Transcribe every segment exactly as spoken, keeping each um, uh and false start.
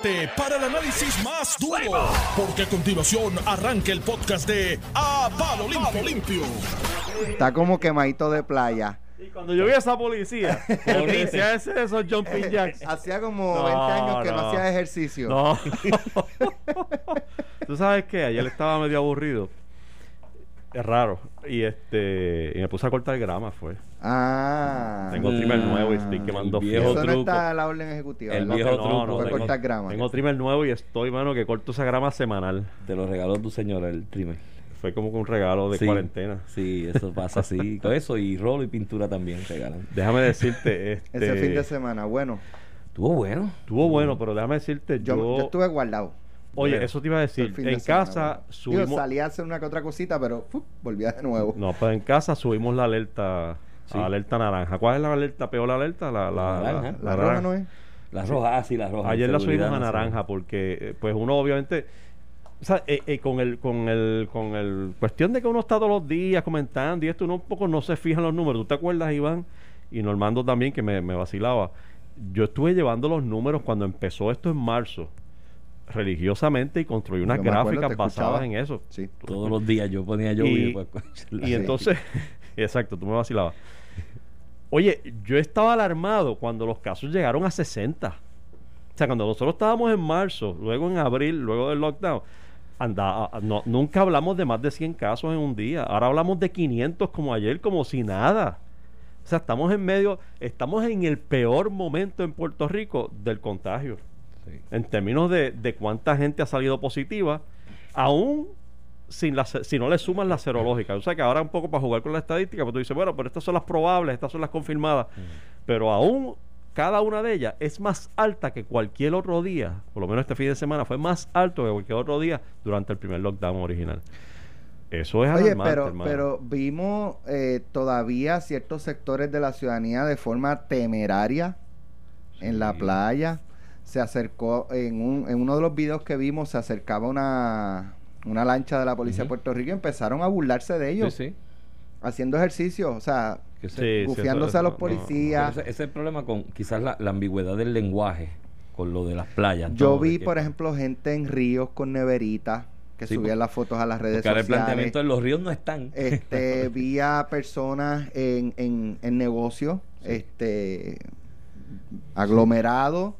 prepárate para el análisis más duro, porque a continuación arranca el podcast de A Palo Limpio. Está como quemadito de playa. Y cuando yo vi a esa policía, el policía ese de esos jumping jacks. Hacía como no, veinte años que no, no hacía ejercicio. No. Tú sabes qué, ayer estaba medio aburrido. Es raro. Y este y me puse a cortar grama, fue. Ah. Tengo trimmer ah, nuevo y estoy quemando viejo truco. Eso no está en la orden ejecutiva. El viejo no, truco. No, no, tengo, cortar grama. Tengo trimmer nuevo y estoy, mano, que corto esa grama semanal. Te lo regaló tu señora, el trimmer. Fue como que un regalo de sí, cuarentena. Sí, eso pasa así. Todo eso y rolo y pintura también regalan. Déjame decirte... Este, ese fin de semana, bueno. Estuvo bueno. Estuvo bueno, pero déjame decirte... Yo, yo, yo estuve guardado. Oye, pero, eso te iba a decir. En casa semana, bueno. subimos... Digo, salí a hacer una que otra cosita, pero uh, volví de nuevo. No, pero en casa subimos la alerta... Sí. La alerta naranja. ¿Cuál es la alerta? ¿Peor la alerta? La, la, la naranja. La, la, la roja, ¿no es? La roja, sí, la roja. Ayer la subimos a naranja no porque, pues uno obviamente... O sea, eh, eh, con el con el con el cuestión de que uno está todos los días comentando y esto, uno un poco no se fija en los números. ¿Tú te acuerdas, Iván? Y Normando también, que me, me vacilaba. Yo estuve llevando los números cuando empezó esto en marzo, religiosamente, y construí unas yo gráficas acuerdo, basadas en eso. Sí. Todos los días yo ponía yo. Y, y, y entonces, exacto, tú me vacilabas. Oye, yo estaba alarmado cuando los casos llegaron a sesenta. O sea, cuando nosotros estábamos en marzo, luego en abril, luego del lockdown... Anda, no, nunca hablamos de más de cien casos en un día. Ahora hablamos de quinientos como ayer, como si nada. O sea, estamos en medio, estamos en el peor momento en Puerto Rico del contagio. Sí. En términos de, de cuánta gente ha salido positiva, aún sin la, si no le suman la serológica. O sea, que ahora un poco para jugar con la estadística, pues tú dices, bueno, pero estas son las probables, estas son las confirmadas. Uh-huh. Pero aún cada una de ellas es más alta que cualquier otro día, por lo menos este fin de semana fue más alto que cualquier otro día durante el primer lockdown original. Eso es alarmante, pero, hermano. Pero vimos eh, todavía ciertos sectores de la ciudadanía de forma temeraria sí. en la playa. Se acercó, en, un, en uno de los videos que vimos, se acercaba una, una lancha de la policía uh-huh. de Puerto Rico y empezaron a burlarse de ellos. Sí, sí. Haciendo ejercicio, o sea... Sí, bufiándose sí, a los policías. No, ese es el problema con quizás la, la ambigüedad del lenguaje con lo de las playas. Yo vi, por ejemplo, gente en ríos con neveritas que sí, subían las fotos a las redes sociales. El planteamiento de los ríos no están. Este, vi a personas en, en, en negocios sí. este, aglomerados.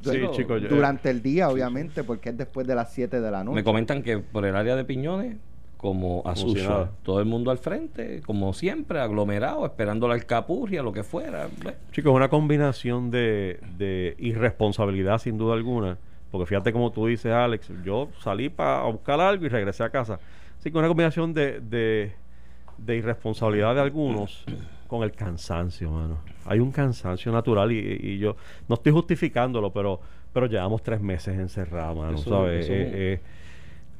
Sí, chico, durante yo, el día, obviamente, sí, porque es después de las siete de la noche. Me comentan que por el área de Piñones... como a su uso, todo el mundo al frente, como siempre, aglomerado, esperando la alcapurria, lo que fuera. Chicos, una combinación de, de irresponsabilidad, sin duda alguna, porque fíjate como tú dices, Alex, yo salí para buscar algo y regresé a casa. Así que una combinación de, de, de irresponsabilidad de algunos con el cansancio, mano. Hay un cansancio natural y, y yo no estoy justificándolo, pero, pero llevamos tres meses encerrados, mano, eso, ¿sabes? Eso, eh, eh,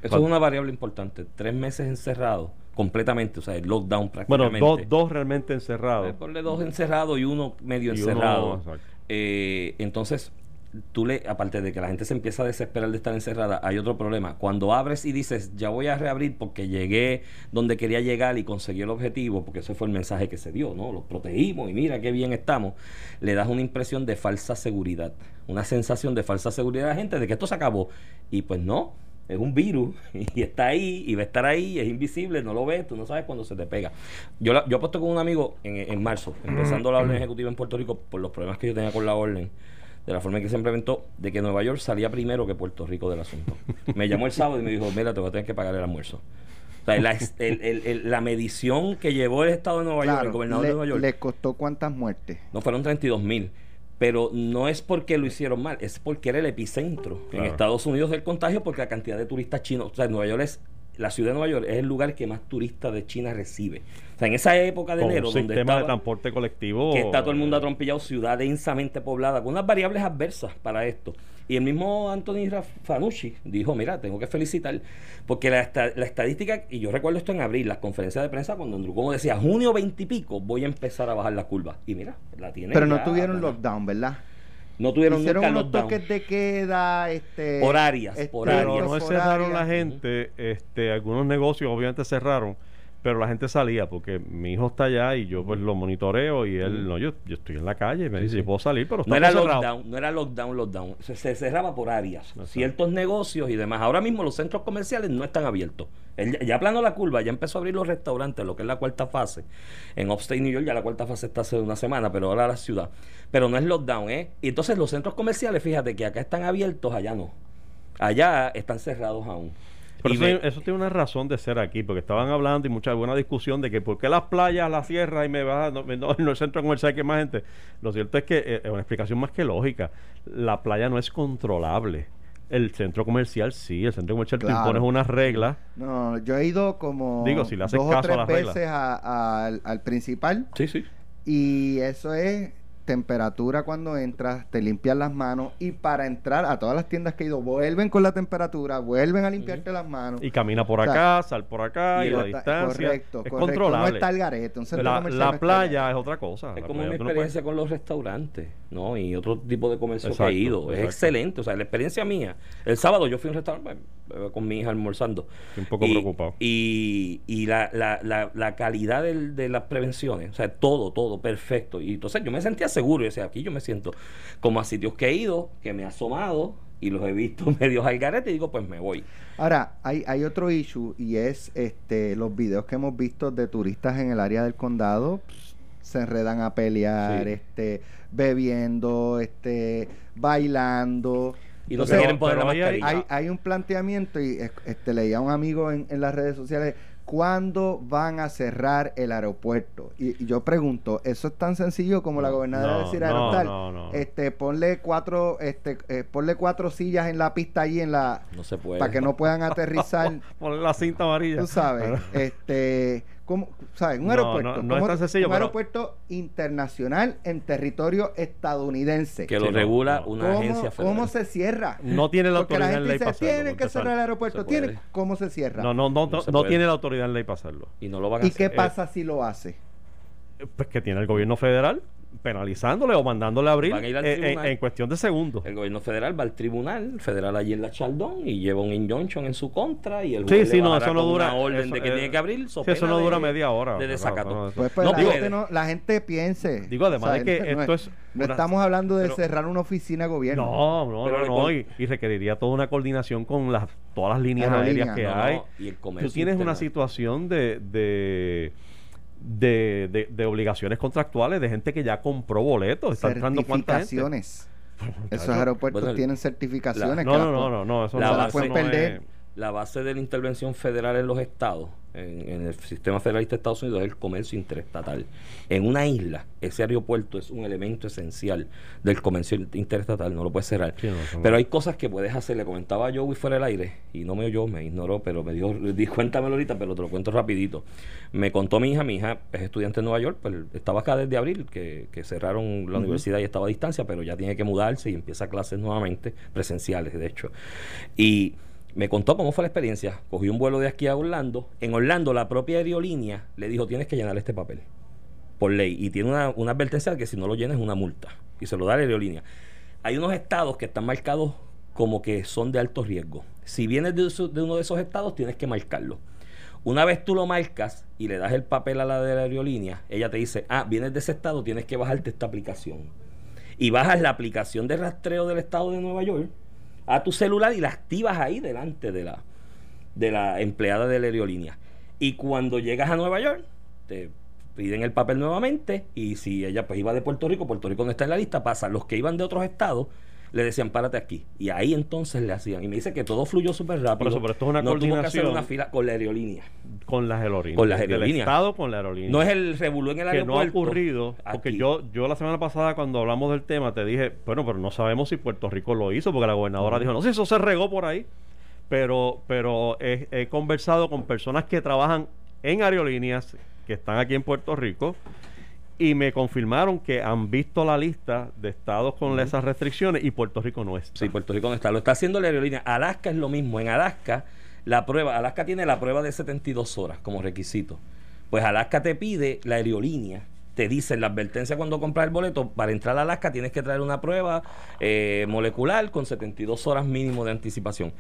Eso es una variable importante. Tres meses encerrados, completamente, o sea, el lockdown prácticamente. Bueno, dos, dos realmente encerrados. Eh, ponle dos encerrados y uno medio y encerrado. Uno, eh, entonces, tú le, aparte de que la gente se empieza a desesperar de estar encerrada, hay otro problema. Cuando abres y dices, ya voy a reabrir porque llegué donde quería llegar y conseguí el objetivo, porque ese fue el mensaje que se dio, ¿no? Los protegimos y mira qué bien estamos. Le das una impresión de falsa seguridad, una sensación de falsa seguridad a la gente de que esto se acabó. Y pues no. Es un virus y está ahí y va a estar ahí, es invisible, no lo ves, tú no sabes cuándo se te pega. Yo la, yo aposté con un amigo en, en marzo, empezando la orden ejecutiva en Puerto Rico por los problemas que yo tenía con la orden, de la forma en que se implementó, de que Nueva York salía primero que Puerto Rico del asunto. Me llamó el sábado y me dijo, mira, te voy a tener que pagar el almuerzo. O sea, la, el, el, el, la medición que llevó el Estado de Nueva claro, York, el gobernador le, de Nueva York. ¿Les costó cuántas muertes? No, fueron treinta y dos mil. Pero no es porque lo hicieron mal, es porque era el epicentro claro. en Estados Unidos del contagio, porque la cantidad de turistas chinos, o sea, Nueva York es, la ciudad de Nueva York es el lugar que más turistas de China recibe. O sea, en esa época de enero, donde estaba, de transporte colectivo, que está todo el mundo atrompillado, ciudad densamente poblada, con unas variables adversas para esto. Y el mismo Anthony Fauci dijo, mira, tengo que felicitar, porque la, esta, la estadística, y yo recuerdo esto en abril, las conferencias de prensa, cuando Andrew Cuomo decía, junio veinte y pico, voy a empezar a bajar la curva. Y mira, la tiene. Pero ya, no tuvieron ¿verdad? Lockdown, ¿verdad? No tuvieron Hicieron nunca lockdown. Hicieron unos toques de queda, este... Horarias, este, horarias. Pero no horarias. Cerraron la gente, este, algunos negocios obviamente cerraron, Pero la gente salía porque mi hijo está allá y yo pues lo monitoreo y él, mm. no, yo, yo estoy en la calle y me sí, dice, sí. puedo salir, pero está cerrado. No era lockdown, no era lockdown, lockdown. Se, se cerraba por áreas, exacto, ciertos negocios y demás. Ahora mismo los centros comerciales no están abiertos. Él, ya aplanó la curva, ya empezó a abrir los restaurantes, lo que es la cuarta fase. En Upstate New York ya la cuarta fase está hace una semana, pero ahora la ciudad. Pero no es lockdown, ¿eh? Y entonces los centros comerciales, fíjate que acá están abiertos, allá no. Allá están cerrados aún. Pero eso, me... eso tiene una razón de ser aquí, porque estaban hablando y mucha buena discusión de que por qué las playas, la sierra y me vas no, no, en el centro comercial hay que más gente. Lo cierto es que eh, es una explicación más que lógica. La playa no es controlable. El centro comercial sí, el centro comercial claro. te impones unas reglas. No, yo he ido como Digo, si le haces dos caso o tres a las veces reglas. A, a, al, al principal. Sí, sí. Y eso es temperatura cuando entras, te limpias las manos y para entrar a todas las tiendas que he ido vuelven con la temperatura, vuelven a limpiarte uh-huh. las manos. Y camina por o sea, acá, sal por acá y, y la distancia. Correcto, es correcto. Controlable. No está el garete. Un centro la la playa es otra cosa. Es como playa, una experiencia no con los restaurantes, ¿no? Y otro tipo de comercio exacto, que he ido. Exacto. Es excelente. O sea, la experiencia mía. El sábado yo fui a un restaurante con mi hija almorzando. Estoy un poco y, preocupado. Y, y la, la, la, la calidad del, de las prevenciones. O sea, todo, todo perfecto. Y entonces yo me sentía seguro, o sea, aquí yo me siento como a sitios que he ido, que me he asomado y los he visto medios al garete y digo, pues me voy. Ahora, hay, hay otro issue y es este los videos que hemos visto de turistas en el área del condado pues, se enredan a pelear, sí. este bebiendo, este bailando. Y no se quieren poner la mascarilla. Hay, hay un planteamiento y este leía a un amigo en, en las redes sociales, ¿cuándo van a cerrar el aeropuerto? Y, y yo pregunto, ¿eso es tan sencillo como la gobernadora no, decir no, aeropuerto? No, no, este, ponle cuatro, este, eh, ponle cuatro sillas en la pista allí en la, no se puede, para que no puedan aterrizar. Ponle la cinta amarilla. Tú sabes, este, ¿cómo, sabes, un no, aeropuerto, no, no es tan sencillo, un aeropuerto internacional en territorio estadounidense que lo sí, regula no, una agencia federal. ¿Cómo se cierra? No tiene la porque autoridad la en ley pasarlo. Tienen que cerrar el aeropuerto. Tiene, ¿cómo se cierra? No, no, no, no, no tiene la autoridad en ley pasarlo. Y no lo van a ¿Y hacer. ¿Y qué pasa eh, si lo hace? Pues que tiene el gobierno federal penalizándole o mandándole a abrir a eh, en, en cuestión de segundos. El gobierno federal va al tribunal federal allí en la Chaldón y lleva un injunction en su contra y el sí, sí, no, eso no dura una orden eso, de que eh, tiene que abrir so sí, eso no dura de, media hora de desacato. No, no, no, pues, pues, no, la, digo, gente no, la gente piense. Digo, además o sea, de que no, esto es no una, estamos hablando de pero, cerrar una oficina de gobierno. No, no, pero no, no y, y requeriría toda una coordinación con las todas las líneas aéreas línea, que no, hay. No, y el comercio Tú tienes interno. Una situación de, de De, de, de obligaciones contractuales de gente que ya compró boletos. ¿Están entrando cuánta gente? Certificaciones. Esos aeropuertos bueno, tienen certificaciones. La, no, no, no, no, no. Eso la, no, base, eso no es, la base de la intervención federal en los estados, en, en el sistema federalista de Estados Unidos, es el comercio interestatal. En una isla, ese aeropuerto es un elemento esencial del comercio interestatal. No lo puedes cerrar. Sí, no, no, pero hay cosas que puedes hacer. Le comentaba yo Joey fuera del aire y no me oyó, me ignoró, pero me dio, di cuéntamelo ahorita, pero te lo cuento rapidito. Me contó mi hija, mi hija es estudiante en Nueva York, pues estaba acá desde abril, que, que cerraron la uh-huh. universidad y estaba a distancia, pero ya tiene que mudarse y empieza clases nuevamente, presenciales, de hecho. Y me contó cómo fue la experiencia. Cogí un vuelo de aquí a Orlando. En Orlando, la propia aerolínea le dijo, tienes que llenar este papel, por ley. Y tiene una, una advertencia de que si no lo llenas es una multa. Y se lo da la aerolínea. Hay unos estados que están marcados como que son de alto riesgo. Si vienes de, su, de uno de esos estados, tienes que marcarlo. Una vez tú lo marcas y le das el papel a la de la aerolínea, ella te dice, ah, vienes de ese estado, tienes que bajarte esta aplicación. Y bajas la aplicación de rastreo del estado de Nueva York a tu celular y la activas ahí delante de la de la empleada de la aerolínea. Y cuando llegas a Nueva York, te piden el papel nuevamente y si ella pues iba de Puerto Rico, Puerto Rico no está en la lista, pasa. Los que iban de otros estados le decían, párate aquí. Y ahí entonces le hacían. Y me dice que todo fluyó súper rápido. Por eso, pero esto es una no coordinación. No tuvo que hacer una fila con la aerolínea. Con las aerolíneas. Con las aerolíneas. El Estado con la aerolínea. No es el revolú en el aeropuerto. Que no ha ocurrido. Aquí. Porque yo, yo la semana pasada cuando hablamos del tema te dije, bueno, pero no sabemos si Puerto Rico lo hizo porque la gobernadora uh-huh. dijo, no, si eso se regó por ahí. Pero, pero he, he conversado con personas que trabajan en aerolíneas que están aquí en Puerto Rico y me confirmaron que han visto la lista de estados con uh-huh. esas restricciones y Puerto Rico no está. Sí, Puerto Rico no está. Lo está haciendo la aerolínea. Alaska es lo mismo. En Alaska, la prueba, Alaska tiene la prueba de setenta y dos horas como requisito. Pues Alaska te pide, la aerolínea te dice en la advertencia cuando compras el boleto, para entrar a Alaska tienes que traer una prueba eh, molecular con setenta y dos horas mínimo de anticipación.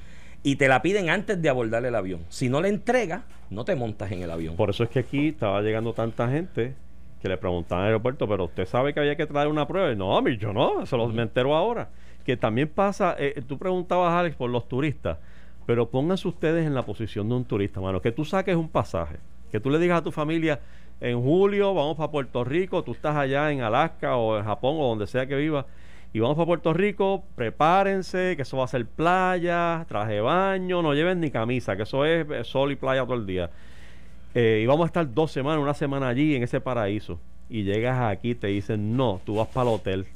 y te la piden antes de abordar el avión. Si no le entregas, no te montas en el avión. Por eso es que aquí estaba llegando tanta gente que le preguntaban al aeropuerto, pero usted sabe que había que traer una prueba. Y no, a mí yo no, se los me entero ahora. Que también pasa, eh, tú preguntabas, Alex, por los turistas, pero pónganse ustedes en la posición de un turista, mano. Que tú saques un pasaje, que tú le digas a tu familia, en julio vamos para Puerto Rico, tú estás allá en Alaska o en Japón o donde sea que viva, y vamos para Puerto Rico, prepárense, que eso va a ser playa, traje de baño, no lleven ni camisa, que eso es sol y playa todo el día. Eh, y vamos a estar dos semanas, una semana allí en ese paraíso. Y llegas aquí y te dicen, no, tú vas para el hotel.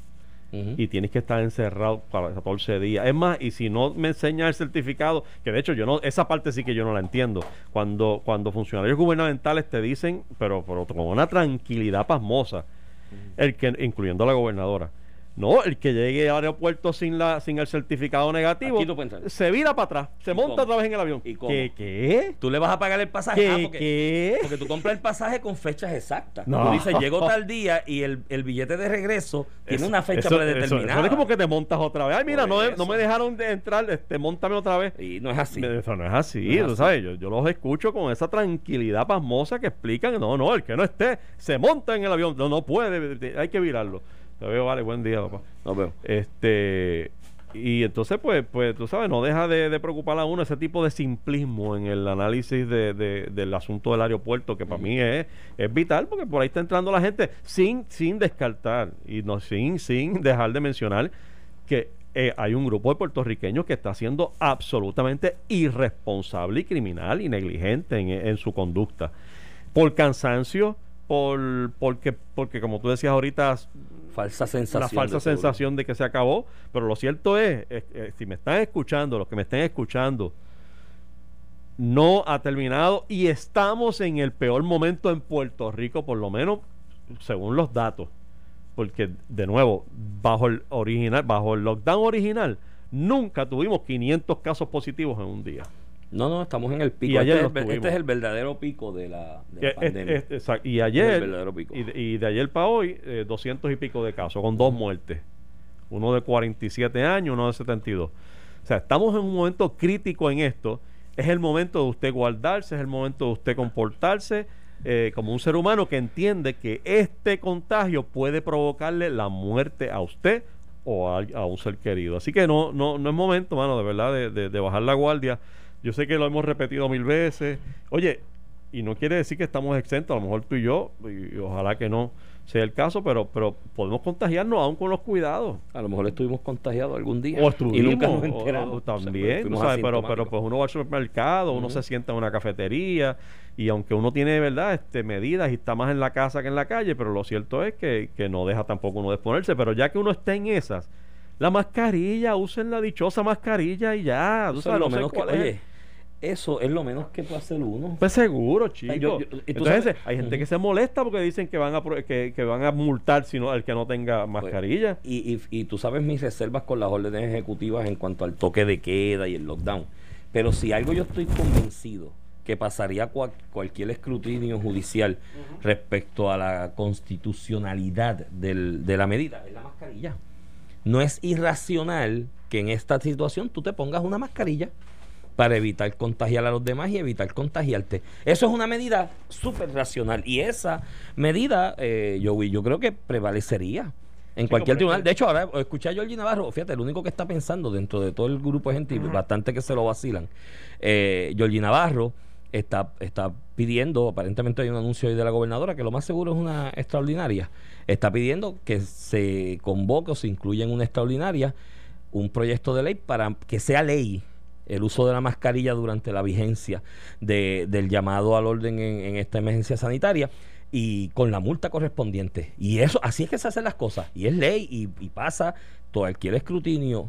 Uh-huh. Y tienes que estar encerrado para catorce días. Es más, y si no me enseñas el certificado, que de hecho yo no, esa parte sí que yo no la entiendo. Cuando, cuando funcionarios gubernamentales te dicen, pero, pero con una tranquilidad pasmosa, uh-huh, el que, incluyendo a la gobernadora, no, el que llegue al aeropuerto sin la sin el certificado negativo, no se vira para atrás, se monta otra vez en el avión. ¿Y cómo? ¿Qué, qué? ¿Tú le vas a pagar el pasaje? ¿Qué, ah, porque, ¿qué? Porque tú compras el pasaje con fechas exactas. No. Tú dices, llego tal día y el, el billete de regreso tiene eso, una fecha eso, predeterminada. Eso, eso es como que te montas otra vez. Ay, mira, no, no me dejaron de entrar, este, móntame otra vez. Y no es así. Eso no es así, no es así. Tú sabes, yo, yo los escucho con esa tranquilidad pasmosa que explican, no, no, el que no esté, se monta en el avión, no, no puede, hay que virarlo. Te veo, vale, buen día, papá. Nos vemos. Este, y entonces, pues, pues tú sabes, no deja de, de preocupar a uno ese tipo de simplismo en el análisis de, de, del asunto del aeropuerto, que para mí es, es vital, porque por ahí está entrando la gente sin, sin descartar y no sin, sin dejar de mencionar que eh, hay un grupo de puertorriqueños que está siendo absolutamente irresponsable y criminal y negligente en, en su conducta. Por cansancio, por porque, porque como tú decías ahorita, falsa sensación, la falsa de sensación de que se acabó. Pero lo cierto es, es, es si me están escuchando, los que me estén escuchando, no ha terminado y estamos en el peor momento en Puerto Rico, por lo menos según los datos, porque de nuevo, bajo el original, bajo el lockdown original, nunca tuvimos quinientos casos positivos en un día. No, no, estamos en el pico. Este es, este es el verdadero pico de la, de la es, pandemia. Es, es, y ayer, y de, y de ayer para hoy, eh, doscientos y pico de casos, con dos muertes. Uno de cuarenta y siete años, uno de setenta y dos. O sea, estamos en un momento crítico en esto. Es el momento de usted guardarse, es el momento de usted comportarse eh, como un ser humano que entiende que este contagio puede provocarle la muerte a usted o a, a un ser querido. Así que no, no, no es momento, mano, de verdad, de, de, de bajar la guardia. Yo sé que lo hemos repetido mil veces. Oye, y no quiere decir que estamos exentos, a lo mejor tú y yo, y, y ojalá que no sea el caso, pero pero podemos contagiarnos aún con los cuidados. A lo mejor estuvimos contagiados algún día. O estuvimos, y nunca nos enteramos. O, o también, o sea, ¿no sabes? Pero, pero pues uno va al supermercado, uno uh-huh. se sienta en una cafetería, y aunque uno tiene, ¿verdad?, este, medidas y está más en la casa que en la calle, pero lo cierto es que, que no deja tampoco uno de exponerse. Pero ya que uno está en esas, la mascarilla, usen la dichosa mascarilla y ya. Tú sabes, lo menos que, oye, eso es lo menos que puede hacer uno. Pues seguro, chicos. Yo, yo, entonces, sabes, hay gente uh-huh. que se molesta porque dicen que van a que, que van a multar si no, al que no tenga mascarilla. Pues, y, y, y tú sabes mis reservas con las órdenes ejecutivas en cuanto al toque de queda y el lockdown. Pero si algo yo estoy convencido que pasaría cual, cualquier escrutinio judicial uh-huh. respecto a la constitucionalidad del, de la medida, es la mascarilla. No es irracional que en esta situación tú te pongas una mascarilla para evitar contagiar a los demás y evitar contagiarte. Eso es una medida súper racional. Y esa medida, eh, yo, yo creo que prevalecería en sí, cualquier tribunal. De hecho, ahora escuché a Georgina Navarro, fíjate, el único que está pensando dentro de todo el grupo de gente, y uh-huh. bastante que se lo vacilan, eh, Georgina Navarro está, está pidiendo, aparentemente hay un anuncio hoy de la gobernadora, que lo más seguro es una extraordinaria, está pidiendo que se convoque o se incluya en una extraordinaria un proyecto de ley para que sea ley el uso de la mascarilla durante la vigencia de, del llamado al orden en, en esta emergencia sanitaria, y con la multa correspondiente. Y eso, así es que se hacen las cosas, y es ley, y, y pasa cualquier escrutinio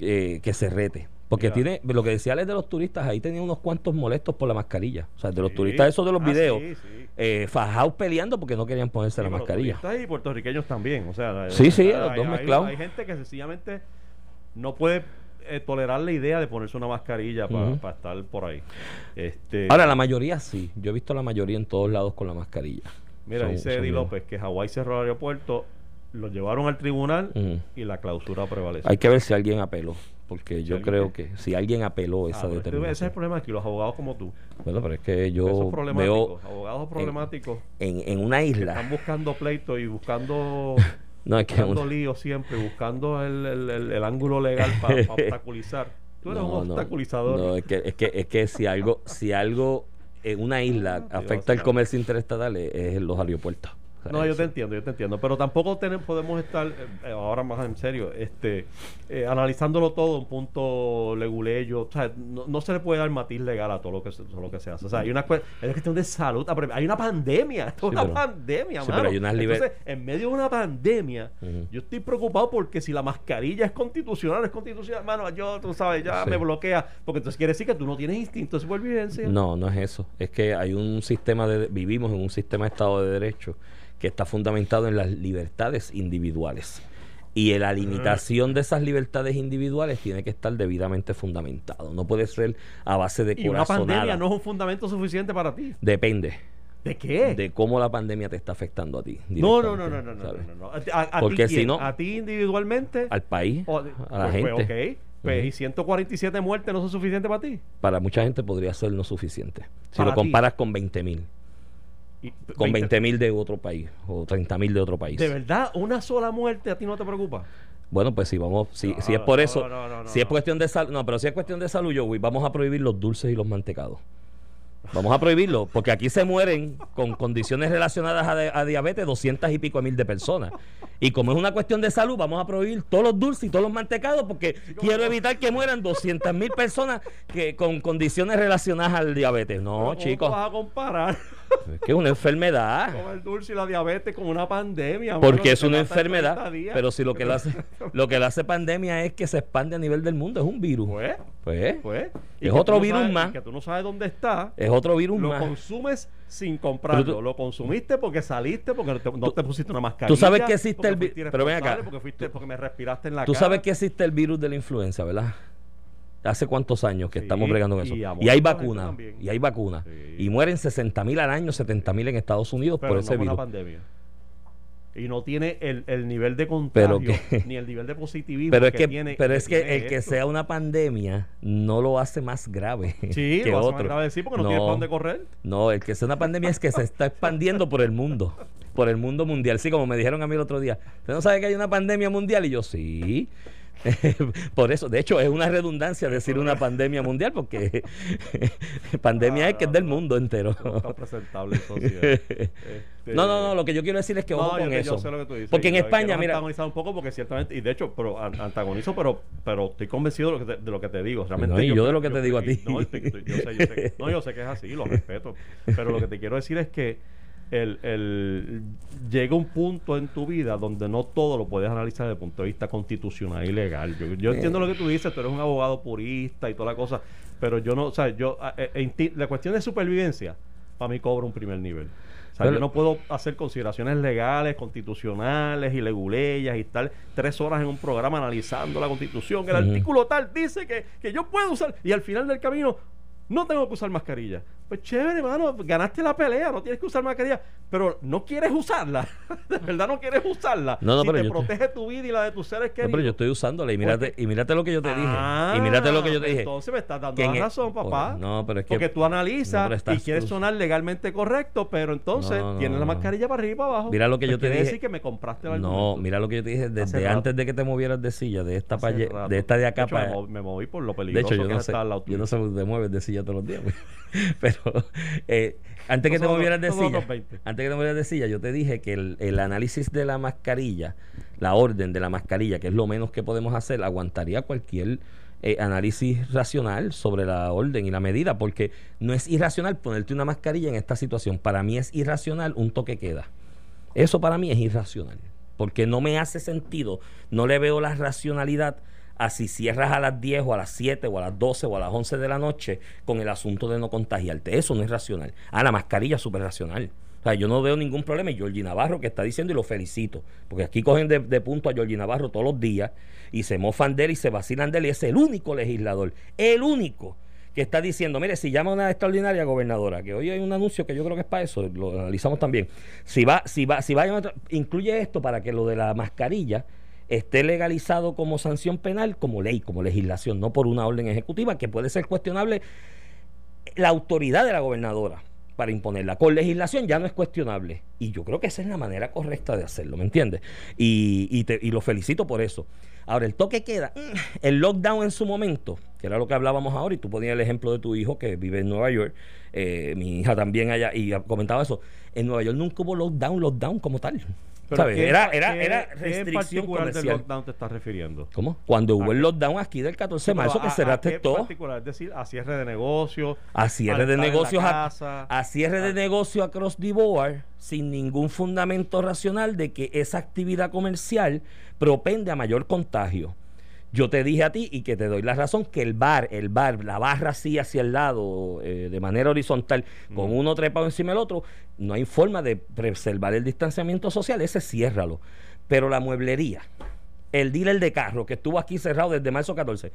eh, que se rete. Porque claro, tiene, lo que decía Alex de los turistas, ahí tenían unos cuantos molestos por la mascarilla. O sea, de los sí. turistas, esos de los ah, videos, sí, sí. Eh, fajados peleando porque no querían ponerse sí, la mascarilla. Los turistas y puertorriqueños también, o sea. La, sí, la, sí, la, los hay, dos mezclados. Hay, hay gente que sencillamente no puede eh, tolerar la idea de ponerse una mascarilla para uh-huh. pa estar por ahí. Este, Ahora, la mayoría sí. Yo he visto la mayoría en todos lados con la mascarilla. Mira, son, dice Eddie López que Hawái cerró el aeropuerto lo llevaron al tribunal mm. y la clausura prevalece. Hay que ver si alguien apeló, porque yo creo que si alguien apeló esa ah, determinación. Ese es el problema aquí, los abogados como tú. Bueno, pero es que yo Esos veo abogados problemáticos en, en, en una isla que están buscando pleito y buscando no, es que buscando una... lío siempre, buscando el, el, el, el ángulo legal para pa obstaculizar. Tú eres no, un obstaculizador. No, no es que es que es que si algo si algo en una isla afecta el comercio interestatal es, es los aeropuertos. No, yo te entiendo, yo te entiendo, pero tampoco tenemos, podemos estar, eh, ahora más en serio, este eh, analizándolo todo un punto leguleyo, o sea, no, no se le puede dar matiz legal a todo lo que, todo lo que se hace, o sea, hay una, es una cuestión de salud, hay una pandemia, esto es sí, una pero, pandemia, sí, mano. Hay unas liber... Entonces, en medio de una pandemia, uh-huh. yo estoy preocupado porque si la mascarilla es constitucional, es constitucional, mano, yo, tú sabes, ya sí. me bloquea, porque entonces quiere decir que tú no tienes instinto de supervivencia. No, no es eso, es que hay un sistema, de vivimos en un sistema de Estado de Derecho que está fundamentado en las libertades individuales. Y la limitación de esas libertades individuales tiene que estar debidamente fundamentado. No puede ser a base de corazonada. ¿Y una pandemia no es un fundamento suficiente para ti? Depende. ¿De qué? De cómo la pandemia te está afectando a ti. No, no, no, no, no, no, no, no. ¿A, a, porque si no, ¿a ti individualmente? Al país, o, a la pues, gente. Pues, okay. Pues, ¿y ciento cuarenta y siete muertes no son suficientes para ti? Para mucha gente podría ser no suficiente. Si lo comparas ti? con veinte mil. Con veinte mil de otro país o treinta mil de otro país. ¿De verdad una sola muerte a ti no te preocupa? Bueno, pues si vamos, si, no, si es por no, eso, no, no, no, si no. es cuestión de salud, no, pero si es cuestión de salud, yo vamos a prohibir los dulces y los mantecados. Vamos a prohibirlo, porque aquí se mueren con condiciones relacionadas a, de, a diabetes doscientas y pico de mil de personas. Y como es una cuestión de salud, vamos a prohibir todos los dulces y todos los mantecados, porque quiero evitar que mueran doscientas mil personas que con condiciones relacionadas al diabetes. No, chicos. ¿Cómo vas a comparar? Es que es una enfermedad. Como el dulce y la diabetes, como una pandemia. Porque es una enfermedad. Pero si lo que le hace, lo que le hace pandemia es que se expande a nivel del mundo, es un virus. Pues, pues, pues es otro virus más. Que tú no sabes dónde está. Es otro virus más. Lo consumes sin comprarlo. Tú, lo consumiste porque saliste, porque te, no tú, te pusiste una mascarilla. Tú sabes que existe el virus. Pero ven acá. Porque, fuiste, porque me respiraste en la tú cara. Tú sabes que existe el virus de la influenza, ¿verdad? Hace cuántos años que sí, estamos bregando con eso. Y, y hay vacunas. Y hay vacunas. Sí. Y mueren sesenta mil al año, setenta mil en Estados Unidos pero por ese no virus. Una pandemia. Y no tiene el, el nivel de contagio, que, ni el nivel de positivismo. Pero es que, que tiene, pero que es que el esto. que sea una pandemia no lo hace más grave. Sí, que lo hace otro. más grave, sí, porque no, no tiene para dónde correr. No, el que sea una pandemia es que se está expandiendo por el mundo. Por el mundo mundial. Sí, como me dijeron a mí el otro día. ¿Usted no sabe que hay una pandemia mundial? Y yo, sí. Por eso, de hecho, es una redundancia decir una pandemia mundial, porque pandemia ah, es que no, es del no, mundo entero. No está presentable entonces. Este, no, no, no, lo que yo quiero decir es que no, ojo con yo, eso. Yo sé lo que tú dices, porque en España, mira, antagonizar un poco porque ciertamente y de hecho, pero antagonizo, pero pero estoy convencido de lo que te, de lo que te digo, realmente no, y yo, yo de lo que yo, te digo yo, a ti. No, estoy, estoy, yo sé, yo sé, no, yo sé que es así, lo respeto, pero lo que te quiero decir es que El, el, llega un punto en tu vida donde no todo lo puedes analizar desde el punto de vista constitucional y legal. Yo, yo entiendo lo que tú dices, tú eres un abogado purista y toda la cosa, pero yo no, o sea, yo, eh, eh, la cuestión de supervivencia, para mí cobra un primer nivel. O sea, pero, yo no puedo hacer consideraciones legales, constitucionales y leguleyas y estar tres horas en un programa analizando la constitución. El uh-huh. artículo tal dice que, que yo puedo usar, y al final del camino no tengo que usar mascarilla. Pues chévere, hermano, ganaste la pelea, no tienes que usar mascarilla, pero no quieres usarla. De verdad no quieres usarla. No, no, si pero te protege te... tu vida y la de tus seres queridos. No, pero yo estoy usándola y mírate, y mírate lo que yo te ah, dije. Y mírate lo que yo te dije. Entonces me estás dando la razón, es? papá. Por, no, pero es que, porque tú analizas no, y quieres tú... sonar legalmente correcto, pero entonces no, no, tienes la mascarilla para arriba y para abajo. Mira lo que yo te dije. Decir que me compraste la No, mira lo que yo te dije desde Hace antes rato. de que te movieras de silla, de esta palle, de esta de acá. De hecho, para... me, moví, me moví por lo peligroso. De hecho, yo que no sé, yo no sé te mueves de silla todos los días. Pero eh, antes, que te movieras de silla, antes que te movieras de silla, yo te dije que el, el análisis de la mascarilla, la orden de la mascarilla, que es lo menos que podemos hacer, aguantaría cualquier eh, análisis racional sobre la orden y la medida, porque no es irracional ponerte una mascarilla en esta situación. Para mí es irracional un toque queda. Eso para mí es irracional, porque no me hace sentido, no le veo la racionalidad a si cierras a las diez o a las siete o a las doce o a las once de la noche con el asunto de no contagiarte. Eso no es racional. Ah, la mascarilla es súper racional. O sea, yo no veo ningún problema. Y Georgina Navarro que está diciendo, y lo felicito, porque aquí cogen de, de punto a Georgina Navarro todos los días y se mofan de él y se vacilan de él, y es el único legislador, el único que está diciendo, mire, si llama a una extraordinaria gobernadora, que hoy hay un anuncio que yo creo que es para eso, lo analizamos también, si va, si va, si va a llamar, incluye esto para que lo de la mascarilla esté legalizado como sanción penal, como ley, como legislación, no por una orden ejecutiva, que puede ser cuestionable la autoridad de la gobernadora para imponerla. Con legislación ya no es cuestionable. Y yo creo que esa es la manera correcta de hacerlo, ¿me entiendes? Y, y, te, y lo felicito por eso. Ahora, el toque queda. El lockdown en su momento, que era lo que hablábamos ahora, y tú ponías el ejemplo de tu hijo que vive en Nueva York, eh, mi hija también allá, y comentaba eso. En Nueva York nunca hubo lockdown, lockdown como tal. Pero ¿sabes? Qué, era era, qué, era restricción en particular comercial. ¿Del lockdown te estás refiriendo? ¿Cómo? Cuando hubo el lockdown aquí del catorce de marzo, que se restrictó. Particular, es decir, a cierre de negocios, a cierre de negocios, a, a cierre de negocio across the board, sin ningún fundamento racional de que esa actividad comercial propende a mayor contagio. Yo te dije a ti, y que te doy la razón, que el bar, el bar, la barra así hacia el lado, eh, de manera horizontal, con uno trepado encima del otro, no hay forma de preservar el distanciamiento social, ese ciérralo. Pero la mueblería, el dealer de carro, que estuvo aquí cerrado desde marzo catorce,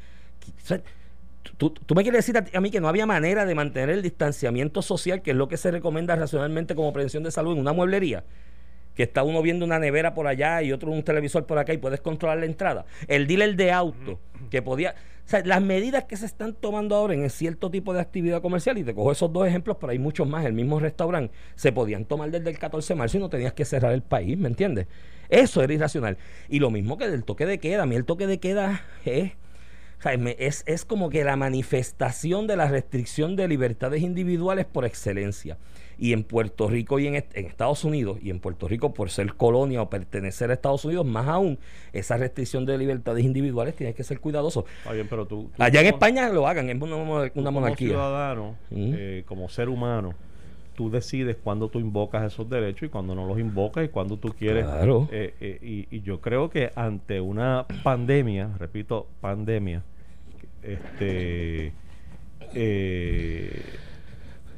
¿tú, tú me quieres decir a mí que no había manera de mantener el distanciamiento social, que es lo que se recomienda racionalmente como prevención de salud en una mueblería? Que está uno viendo una nevera por allá y otro un televisor por acá y puedes controlar la entrada. El dealer de auto, que podía... O sea, las medidas que se están tomando ahora en cierto tipo de actividad comercial, y te cojo esos dos ejemplos, pero hay muchos más. El mismo restaurante se podían tomar desde el catorce de marzo y no tenías que cerrar el país, ¿me entiendes? Eso era irracional. Y lo mismo que del toque de queda. A mí el toque de queda es... O sea, es, es como que la manifestación de la restricción de libertades individuales por excelencia. Y en Puerto Rico y en, en Estados Unidos, y en Puerto Rico por ser colonia o pertenecer a Estados Unidos, más aún, esa restricción de libertades individuales tiene que ser cuidadoso. Ah, bien, pero tú, tú allá como, en España lo hagan, es una, una tú como monarquía. Como ciudadano, ¿Mm? eh, como ser humano, tú decides cuándo tú invocas esos derechos y cuándo no los invocas y cuándo tú quieres. Claro. Eh, eh, y, y yo creo que ante una pandemia, repito, pandemia, este eh,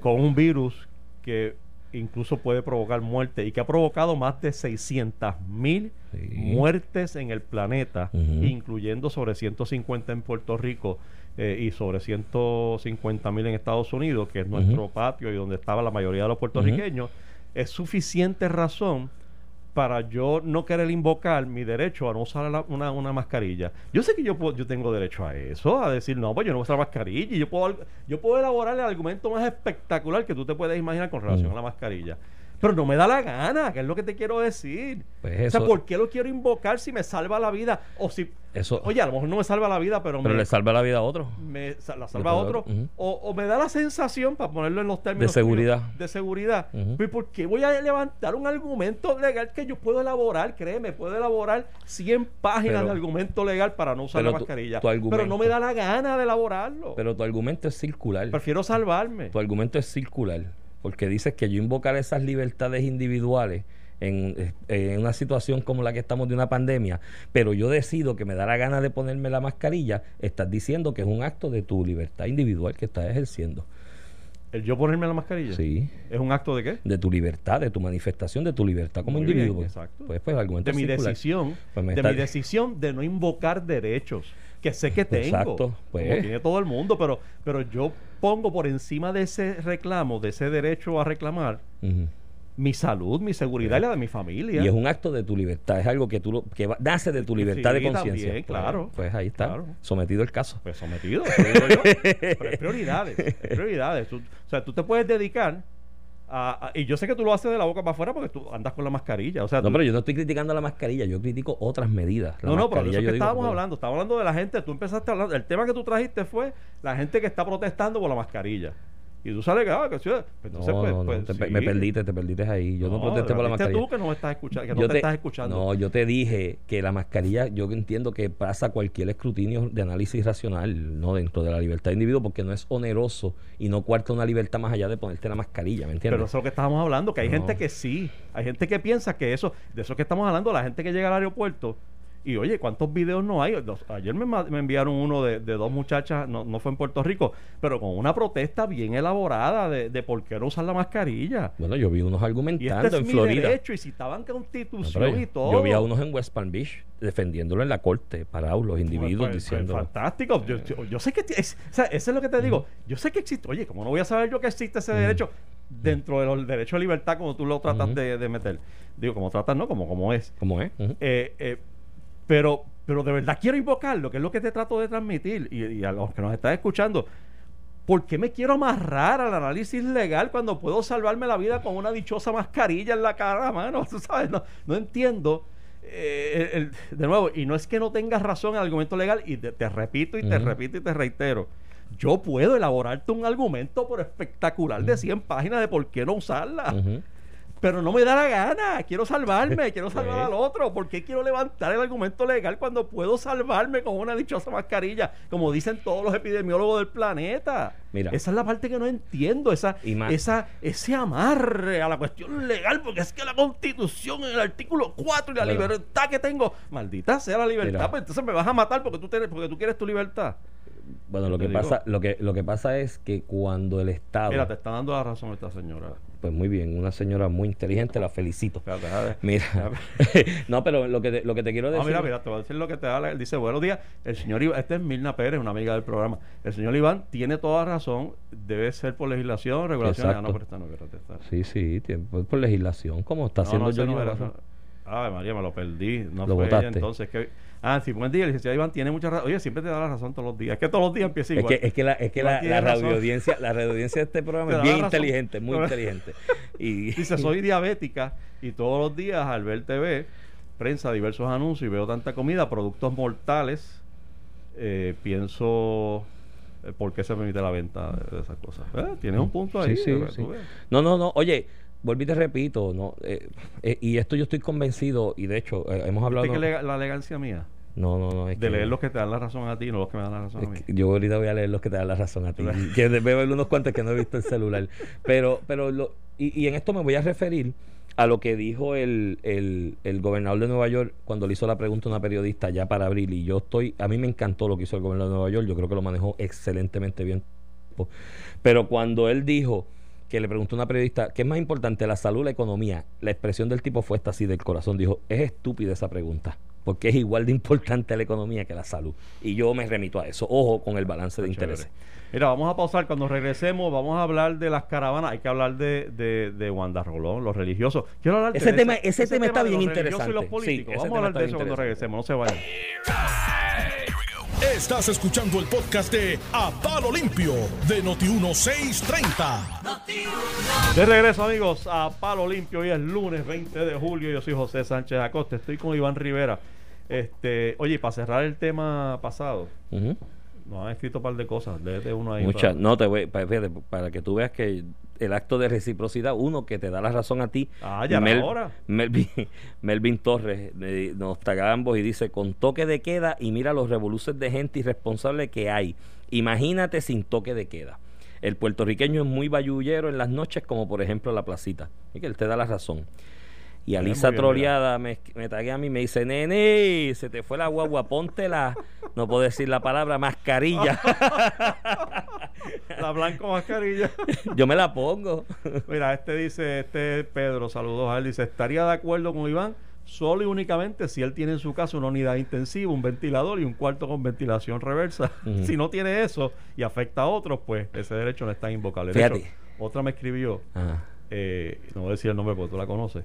con un virus que incluso puede provocar muerte y que ha provocado más de seiscientas mil sí. muertes en el planeta, uh-huh. incluyendo sobre ciento cincuenta en Puerto Rico eh, y sobre ciento cincuenta mil en Estados Unidos, que es nuestro uh-huh. patio y donde estaba la mayoría de los puertorriqueños, uh-huh. es suficiente razón para yo no querer invocar mi derecho a no usar la, una, una mascarilla. Yo sé que yo puedo, yo tengo derecho a eso, a decir, no, pues yo no voy a usar mascarilla, y yo puedo, yo puedo elaborar el argumento más espectacular que tú te puedes imaginar con relación mm. a la mascarilla. Pero no me da la gana, que es lo que te quiero decir. Pues eso, o sea, ¿por qué lo quiero invocar si me salva la vida? O si, eso, oye, a lo mejor no me salva la vida, pero... Pero me, le salva la vida a otro. Me, la salva a otro. Uh-huh. o, o me da la sensación, para ponerlo en los términos... De seguridad. Míos, de seguridad. Uh-huh. Pues, ¿por qué voy a levantar un argumento legal que yo puedo elaborar? Créeme, puedo elaborar cien páginas pero, de argumento legal para no usar la mascarilla. Tu, tu pero no me da la gana de elaborarlo. Pero tu argumento es circular. Prefiero salvarme. Tu argumento es circular. Porque dices que yo invocar esas libertades individuales en, en una situación como la que estamos de una pandemia, pero yo decido que me da la gana de ponerme la mascarilla, estás diciendo que es un acto de tu libertad individual que estás ejerciendo. ¿El yo ponerme la mascarilla? Sí. ¿Es un acto de qué? De tu libertad, de tu manifestación, de tu libertad como Muy individuo. Bien, exacto. Pues, pues, argumento de mi circular. decisión, pues de está... mi decisión de no invocar derechos, que sé que tengo. Exacto. Pues, como tiene todo el mundo, pero, pero yo... pongo por encima de ese reclamo, de ese derecho a reclamar, uh-huh. mi salud, mi seguridad y la de mi familia. Y es un acto de tu libertad, es algo que tú lo, que va, nace de tu libertad sí, de conciencia. Pues, claro. Pues ahí está, claro. sometido el caso. Pues sometido, eso digo yo. Pero es prioridades, es prioridades. Tú, o sea, tú te puedes dedicar a, a, y yo sé que tú lo haces de la boca para afuera porque tú andas con la mascarilla. O sea, no, tú, pero yo no estoy criticando la mascarilla, yo critico otras medidas. La no, no, pero eso es que estábamos hablando, estábamos hablando de la gente, tú empezaste a hablar, el tema que tú trajiste fue la gente que está protestando por la mascarilla. Y tú sales que, ah, que ciudad. Entonces, no, pues, no, pues, no, te, sí. me perdiste, te perdiste ahí. Yo no, no protesté por la mascarilla. Tú que no, me estás escuchando, que no te, te estás escuchando. No, yo te dije que la mascarilla, yo entiendo que pasa cualquier escrutinio de análisis racional, no dentro de la libertad de individuo, porque no es oneroso y no cuarta una libertad más allá de ponerte la mascarilla, ¿me entiendes? Pero eso es lo que estábamos hablando, que hay no. gente que sí, hay gente que piensa que eso, de eso que estamos hablando, la gente que llega al aeropuerto Y oye, ¿cuántos videos no hay? Los, ayer me, me enviaron uno de, de dos muchachas, no, no fue en Puerto Rico, pero con una protesta bien elaborada de, de por qué no usar la mascarilla. Bueno, yo vi unos argumentando y este en es Florida. Mi derecho, y citaban Constitución no, yo, y todo. Yo vi a unos en West Palm Beach defendiéndolo en la corte, parados los individuos pues, pues, diciendo. Pues, fantástico. Yo, yo, yo sé que es, o sea, eso es lo que te digo. Uh-huh. Yo sé que existe. Oye, ¿cómo no voy a saber yo que existe ese uh-huh. derecho? Dentro de los derechos de libertad, como tú lo tratas uh-huh. de, de meter. Digo, como tratas, no, como, como es. Como es. Uh-huh. Eh, eh, Pero, pero de verdad quiero invocarlo, que es lo que te trato de transmitir, y, y a los que nos están escuchando, ¿por qué me quiero amarrar al análisis legal cuando puedo salvarme la vida con una dichosa mascarilla en la cara, mano? ¿Tú sabes? No, no entiendo. Eh, el, el, de nuevo, y no es que no tengas razón en el argumento legal, y te, te repito y uh-huh. te repito y te reitero, yo puedo elaborarte un argumento por espectacular uh-huh. de cien páginas de por qué no usarla. Uh-huh. Pero no me da la gana, quiero salvarme, quiero salvar al otro. ¿Por qué quiero levantar el argumento legal cuando puedo salvarme con una dichosa mascarilla? Como dicen todos los epidemiólogos del planeta. Mira, esa es la parte que no entiendo, esa, esa, ese amarre a la cuestión legal, porque es que la Constitución, el artículo cuatro y la bueno. libertad que tengo, maldita sea la libertad, mira. Pues entonces me vas a matar porque tú, tenés, porque tú quieres tu libertad. Bueno, lo que pasa, lo que, lo que pasa es que cuando el Estado... Mira, te está dando la razón esta señora. Pues muy bien, una señora muy inteligente, la felicito. Claro, mira, no, pero lo que te, lo que te quiero decir... No, mira, mira, te voy a decir lo que te da. Él dice, buenos días, el señor Iván, este es Mirna Pérez, una amiga del programa. El señor Iván tiene toda razón, debe ser por legislación, regulación... Ah, no, pero esta no quiero testar. Sí, sí, por, por legislación, como está no, haciendo no, yo... No era, no. Ay, María, me lo perdí. No lo fue ella, entonces que... Ah, sí, buen día, licenciado Iván tiene mucha razón. Oye, siempre te da la razón todos los días. Es que todos los días empieza igual. Es que, es que la, es que la, la radioaudiencia, la radioaudiencia de este programa es bien inteligente, muy inteligente. Y dice, soy diabética y todos los días al ver T V, prensa, diversos anuncios y veo tanta comida, productos mortales, eh, pienso... Eh, ¿por qué se permite la venta de esas cosas? ¿Eh? Tienes un punto ahí. Sí, sí, ¿tú sí. ves? No, no, no. Oye... Volví te repito, no eh, eh, y esto yo estoy convencido, y de hecho eh, hemos hablado... ¿Viste que le, la elegancia mía? No, no, no. Es de que, leer los que te dan la razón a ti, no los que me dan la razón a mí. Yo ahorita voy a leer los que te dan la razón a ti. Que voy a ver unos cuantos que no he visto el celular. Pero, pero lo, y, y en esto me voy a referir a lo que dijo el, el, el gobernador de Nueva York cuando le hizo la pregunta a una periodista ya para abril. Y yo estoy... A mí me encantó lo que hizo el gobernador de Nueva York. Yo creo que lo manejó excelentemente bien. Pero cuando él dijo... que le preguntó una periodista, ¿qué es más importante, la salud o la economía? La expresión del tipo fue esta así del corazón, dijo, es estúpida esa pregunta, porque es igual de importante la economía que la salud. Y yo me remito a eso, ojo con el balance de intereses. Mira, vamos a pausar, cuando regresemos vamos a hablar de las caravanas, hay que hablar de, de, de Wanda Rolón, los religiosos. Quiero hablar de ese, de tema, ese, ese tema, tema está de bien los interesante. Y los políticos. Sí, vamos a hablar de eso cuando regresemos, no se vayan. Estás escuchando el podcast de A Palo Limpio de Noti uno seiscientos treinta. De regreso, amigos, a Palo Limpio. Hoy es lunes veinte de julio. Yo soy José Sánchez Acosta. Estoy con Iván Rivera. Este, oye, para cerrar el tema pasado, uh-huh. nos han escrito un par de cosas. Léete uno ahí. Muchas. Para... No, te voy. Para, para que tú veas que el acto de reciprocidad, uno que te da la razón a ti. Ah, ya Mel, ahora. Melvin, Melvin Torres eh, nos taga ambos y dice, con toque de queda y mira los revoluces de gente irresponsable que hay. Imagínate sin toque de queda. El puertorriqueño es muy bayullero en las noches, como por ejemplo la placita. Y que él te da la razón. Y Alisa bien, Troleada me, me taguea a mí y me dice, nene, se te fue la guagua, ponte la, no puedo decir la palabra, mascarilla. La blanco mascarilla. Yo me la pongo. Mira, este dice, este Pedro, saludos a él, dice, estaría de acuerdo con Iván solo y únicamente si él tiene en su casa una unidad intensiva, un ventilador y un cuarto con ventilación reversa. Uh-huh. Si no tiene eso y afecta a otros, pues ese derecho no está invocable. De hecho, otra me escribió, eh, no voy a decir el nombre porque tú la conoces,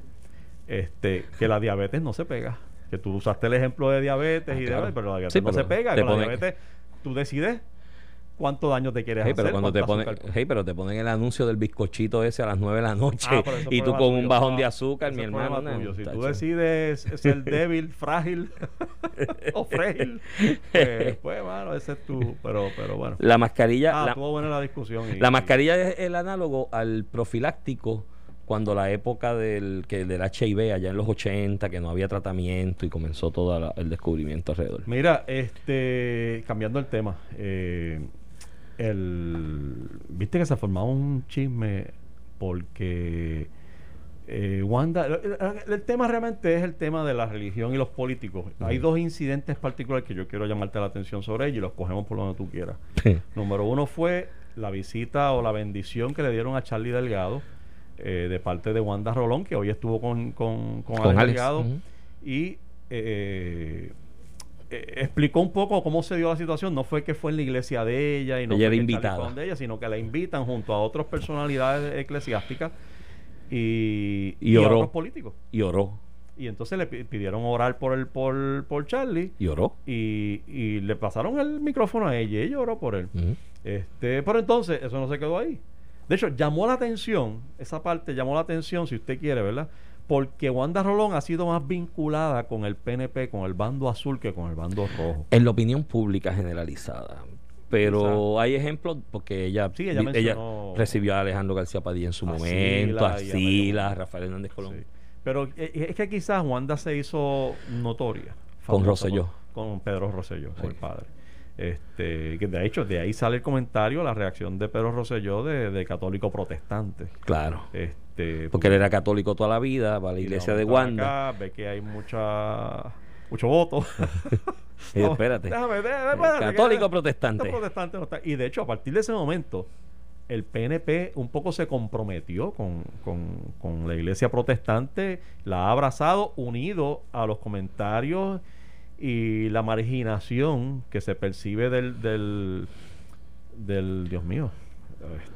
Este, que la diabetes no se pega. Que tú usaste el ejemplo de diabetes ah, y claro. diabetes, pero la diabetes sí, pero no se pega. Con la diabetes tú decides cuánto daño te quieres hey, hacer. Pero cuando te ponen, hey, pero te ponen el anuncio del bizcochito ese a las nueve de la noche ah, y tú con tuyo, un bajón no, de azúcar, mi hermano. No, si tú decides ser débil, frágil o frágil, eh, pues bueno, ese es tu. Pero, pero bueno. La mascarilla. Ah, la, estuvo buena la discusión. Y, la mascarilla y, es el análogo al profiláctico. Cuando la época del que del H I V allá en los ochenta, que no había tratamiento y comenzó todo el descubrimiento alrededor. Mira, este cambiando el tema, eh, el viste que se formaba un chisme porque Eh, Wanda, el, el tema realmente es el tema de la religión y los políticos. Uh-huh. Hay dos incidentes particulares que yo quiero llamarte la atención sobre ellos y los cogemos por donde tú quieras. Sí. Número uno fue la visita o la bendición que le dieron a Charlie Delgado eh, de parte de Wanda Rolón, que hoy estuvo con, con, con, con Alex Delgado. Uh-huh. Y eh, eh, explicó un poco cómo se dio la situación. No fue que fue en la iglesia de ella y no ella fue invitada de ella, sino que la invitan junto a otras personalidades eclesiásticas. Y, y, y oró, otros políticos. Y oró. Y entonces le pidieron orar por el por, por Charlie. Y oró. Y, y le pasaron el micrófono a ella y ella oró por él. Uh-huh. Este, pero entonces, eso no se quedó ahí. De hecho, llamó la atención, esa parte llamó la atención, si usted quiere, ¿verdad? Porque Wanda Rolón ha sido más vinculada con el P N P, con el bando azul, que con el bando rojo. En la opinión pública generalizada. Pero exacto, hay ejemplos, porque ella, sí, ella, mencionó, ella recibió a Alejandro García Padilla en su a momento, Sila, a Sila, a Rafael Hernández Colón. Sí. Pero es que quizás Wanda se hizo notoria. Con Rosselló. Con, con Pedro Rosselló, sí, el padre. Este, que de hecho, de ahí sale el comentario, la reacción de Pedro Rosselló de, de católico protestante. Claro. Este, porque, porque él era católico toda la vida, va a la iglesia de Wanda. Acá, ve que hay mucha... muchos votos. Sí, espérate. Déjame, déjame, espérate. Católico que, protestante. protestante no está. Y de hecho, a partir de ese momento, el P N P un poco se comprometió con, con, con la iglesia protestante, la ha abrazado, unido a los comentarios y la marginación que se percibe del, del, del Dios mío,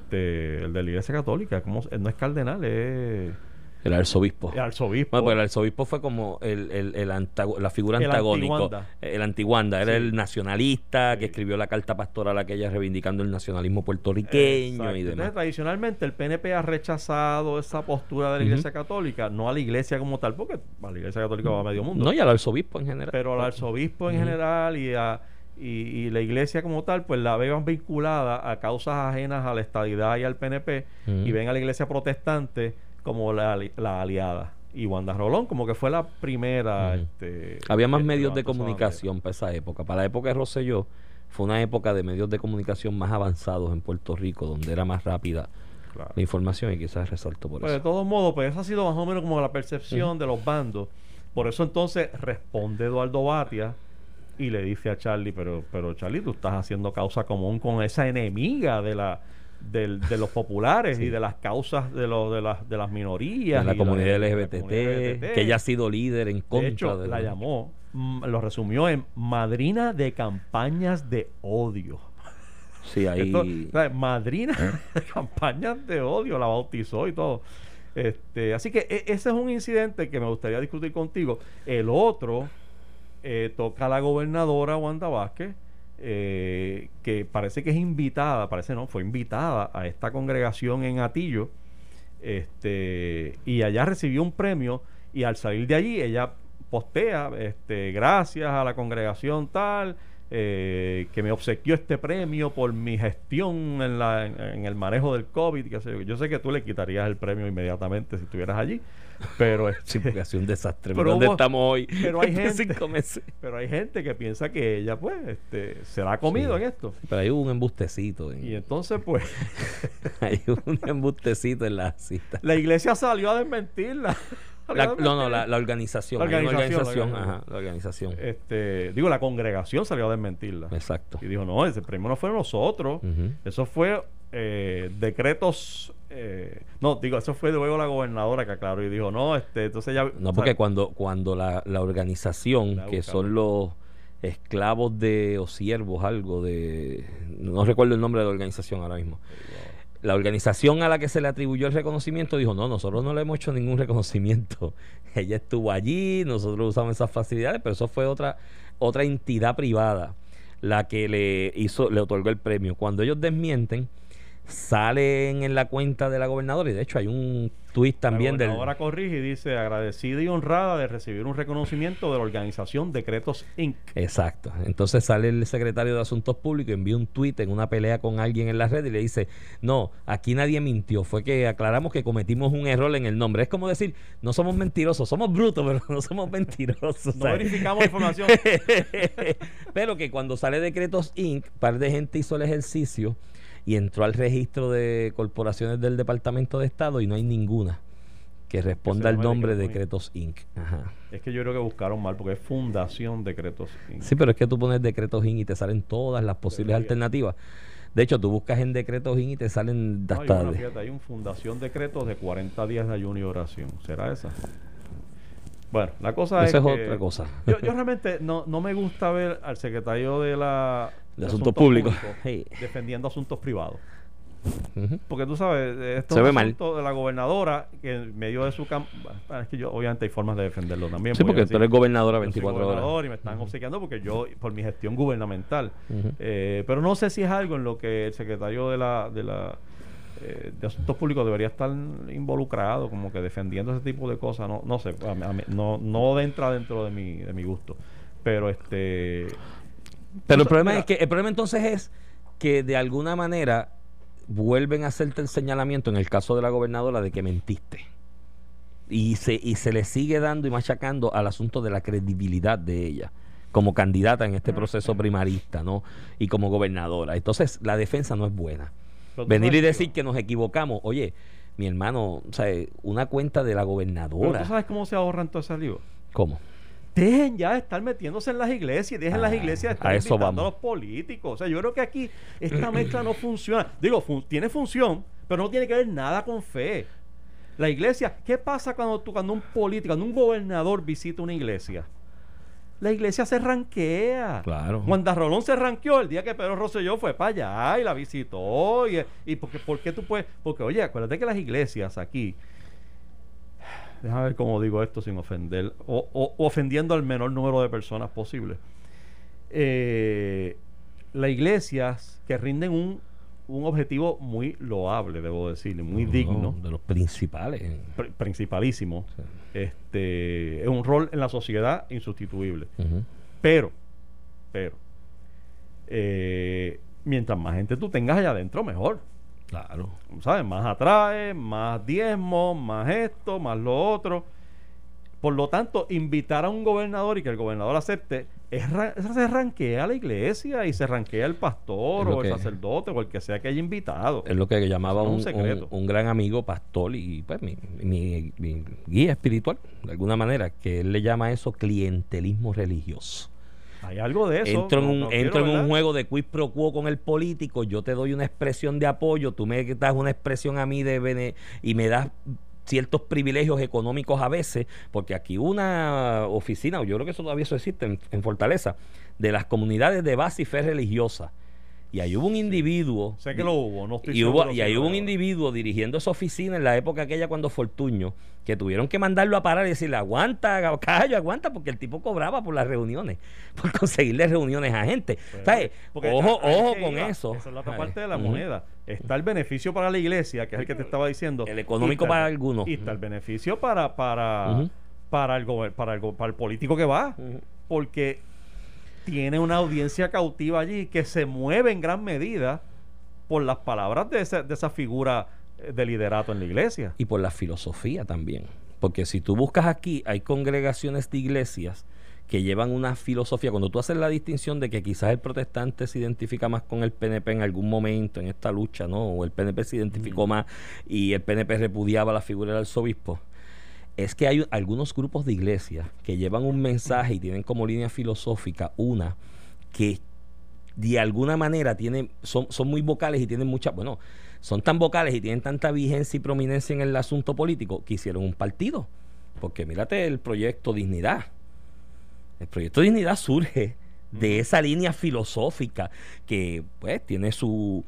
este, el de la iglesia católica. Como, no es cardenal, es... el arzobispo. El arzobispo. Bueno, pero el arzobispo fue como el, el, el antago- la figura antagónica. El antiguanda. Era sí, el nacionalista, sí, que escribió la carta pastoral aquella reivindicando el nacionalismo puertorriqueño. Exacto. Y demás. Entonces, tradicionalmente el P N P ha rechazado esa postura de la Iglesia uh-huh. Católica, no a la Iglesia como tal, porque a la Iglesia Católica va a medio mundo. No, y al arzobispo en general. Pero al arzobispo uh-huh. en general y a... Y, y la iglesia como tal, pues la vean vinculada a causas ajenas a la estadidad y al P N P, uh-huh. y ven a la iglesia protestante como la, la aliada. Y Wanda Rolón como que fue la primera. Uh-huh. este, Había más este, medios de comunicación para esa época. Para la época de Rosselló fue una época de medios de comunicación más avanzados en Puerto Rico, donde era más rápida claro. la información y quizás resaltó por pues eso. De todos modos, pues esa ha sido más o menos como la percepción uh-huh. de los bandos. Por eso entonces responde Eduardo Bhatia y le dice a Charlie, pero pero Charlie, tú estás haciendo causa común con esa enemiga de la del, de los populares sí. y de las causas de los de las de las minorías, de la, y comunidad la, L G B T, la comunidad L G B T, que ella ha sido líder en contra. De hecho, de la, la llamó, m- lo resumió en madrina de campañas de odio. Sí, ahí esto, o sea, madrina ¿Eh? de campañas de odio, la bautizó y todo. Este, así que e- ese es un incidente que me gustaría discutir contigo. El otro Eh, toca a la gobernadora Wanda Vázquez, eh, que parece que es invitada, parece no, fue invitada a esta congregación en Atillo, este, y allá recibió un premio, y al salir de allí ella postea, este, gracias a la congregación tal, eh, que me obsequió este premio por mi gestión en, la, en, en el manejo del COVID, qué sé yo. Yo sé que tú le quitarías el premio inmediatamente si estuvieras allí, pero sí, porque ha sido un desastre. Pero ¿dónde hubo, estamos hoy? Pero hay gente, pero hay gente que piensa que ella, pues, este, se la ha comido sí, en esto. Pero hay un embustecito. En, y entonces, pues, hay un embustecito en la cita. La iglesia salió a desmentirla. La, no, no, la, la organización. La organización, organización, la organización. Ajá, la organización. Este, digo, la congregación salió a desmentirla. Exacto. Y dijo, no, ese premio no fue nosotros. Uh-huh. Eso fue eh, decretos... Eh, no, digo, eso fue luego la gobernadora que aclaró y dijo, no, este, entonces ya... No, porque o sea, cuando, cuando la, la organización, la que son los esclavos de o siervos, algo de... No recuerdo el nombre de la organización ahora mismo. La organización a la que se le atribuyó el reconocimiento dijo, no, nosotros no le hemos hecho ningún reconocimiento. Ella estuvo allí, nosotros usamos esas facilidades, pero eso fue otra, otra entidad privada la que le hizo, le otorgó el premio. Cuando ellos desmienten, salen en la cuenta de la gobernadora, y de hecho hay un tuit también de la gobernadora del... corrige y dice, agradecida y honrada de recibir un reconocimiento de la organización Decretos Incorporated. Exacto. Entonces sale el secretario de Asuntos Públicos y envía un tuit en una pelea con alguien en la red y le dice, no, aquí nadie mintió, fue que aclaramos que cometimos un error en el nombre. Es como decir, no somos mentirosos, somos brutos, pero no somos mentirosos. No verificamos información. Pero que cuando sale Decretos Incorporated, un par de gente hizo el ejercicio y entró al registro de corporaciones del Departamento de Estado y no hay ninguna que responda al nombre de Decretos Incorporated. Ajá. Es que yo creo que buscaron mal, porque es Fundación Decretos Incorporated. Sí, pero es que tú pones Decretos Incorporated y te salen todas las posibles alternativas. De hecho, tú buscas en Decretos Incorporated y te salen las tardes. No, hay, fiesta, hay un Fundación Decretos de cuarenta días de ayuno y oración. ¿Será esa? Bueno, la cosa Esa es, es que otra cosa. Yo, yo realmente no, no me gusta ver al secretario de la de, de asuntos, asuntos públicos, públicos hey. defendiendo asuntos privados. Uh-huh. Porque tú sabes, esto es un asunto de la gobernadora que en medio de su campo, es que yo obviamente hay formas de defenderlo también. Sí, porque tú eres gobernadora veinticuatro horas. Y me están uh-huh. obsequiando porque yo, por mi gestión gubernamental. Uh-huh. Eh, pero no sé si es algo en lo que el secretario de la de la eh, de asuntos públicos debería estar involucrado, como que defendiendo ese tipo de cosas. No, no sé, a mí, a mí, no, no entra dentro de mi, de mi gusto. Pero este. Pero entonces, el problema mira, es que el problema entonces es que de alguna manera vuelven a hacerte el señalamiento en el caso de la gobernadora de que mentiste y se y se le sigue dando y machacando al asunto de la credibilidad de ella como candidata en este proceso primarista, ¿no? Y como gobernadora. Entonces la defensa no es buena. Venir y decir que nos equivocamos, oye, mi hermano, o sea, una cuenta de la gobernadora. ¿Pero tú sabes cómo se ahorran todos esos líos? ¿Cómo? Dejen ya de estar metiéndose en las iglesias, dejen ah, las iglesias de estar invitando vamos. a los políticos. O sea, yo creo que aquí esta mezcla no funciona. Digo, fun- tiene función, pero no tiene que ver nada con fe. La iglesia, ¿qué pasa cuando tú, cuando un político, cuando un gobernador visita una iglesia? La iglesia se ranquea. Claro. Wanda Rolón se ranqueó el día que Pedro Rosselló fue para allá y la visitó. ¿Y, y porque, por qué tú puedes? Porque, oye, acuérdate que las iglesias aquí... Déjame ver cómo digo esto sin ofender o, o ofendiendo al menor número de personas posible. Eh, las iglesias que rinden un, un objetivo muy loable, debo decirle, muy no, digno. De los principales. Pr- principalísimo. Sí. Este, es un rol en la sociedad insustituible. Uh-huh. Pero, pero, eh, mientras más gente tú tengas allá adentro, mejor. Claro. ¿Sabes? Más atrae, más diezmos, más esto, más lo otro. Por lo tanto, invitar a un gobernador y que el gobernador acepte, es ra- se ranquea la iglesia y se ranquea el pastor o el sacerdote o el que sea que haya invitado. Es lo que llamaba un, un, un gran amigo pastor y pues mi, mi, mi guía espiritual, de alguna manera, que él le llama eso clientelismo religioso. Hay algo de eso. Entro en un, no quiero, entro en un juego de quid pro quo con el político, yo te doy una expresión de apoyo, tú me das una expresión a mí de bene, y me das ciertos privilegios económicos a veces, porque aquí una oficina, yo creo que eso todavía eso existe en, en Fortaleza, de las comunidades de base y fe religiosa. Y ahí hubo un individuo. Sí, sé que lo hubo, no estoy y hubo, y ahí hubo un individuo dirigiendo esa oficina en la época aquella cuando Fortuño, que tuvieron que mandarlo a parar y decirle, aguanta, callo, aguanta, porque el tipo cobraba por las reuniones, por conseguirle reuniones a gente. Pues, ¿sabes? Ojo, ya, ojo con iba, eso. Esa es la otra parte de la uh-huh. moneda. Está el beneficio para la iglesia, que es el que te estaba diciendo. El económico para el, algunos. Y está el beneficio para, para, uh-huh. para, el, gober, para, el, para el político que va. Uh-huh. Porque tiene una audiencia cautiva allí que se mueve en gran medida por las palabras de esa, de esa figura de liderato en la iglesia. Y por la filosofía también. Porque si tú buscas aquí, hay congregaciones de iglesias que llevan una filosofía. Cuando tú haces la distinción de que quizás el protestante se identifica más con el P N P en algún momento en esta lucha, ¿no? O el P N P se identificó mm. más y el P N P repudiaba la figura del arzobispo. Es que hay algunos grupos de iglesias que llevan un mensaje y tienen como línea filosófica una que de alguna manera tienen, son, son muy vocales y tienen mucha, bueno, son tan vocales y tienen tanta vigencia y prominencia en el asunto político que hicieron un partido. Porque mírate el Proyecto Dignidad. El Proyecto Dignidad surge de esa línea filosófica que pues tiene su...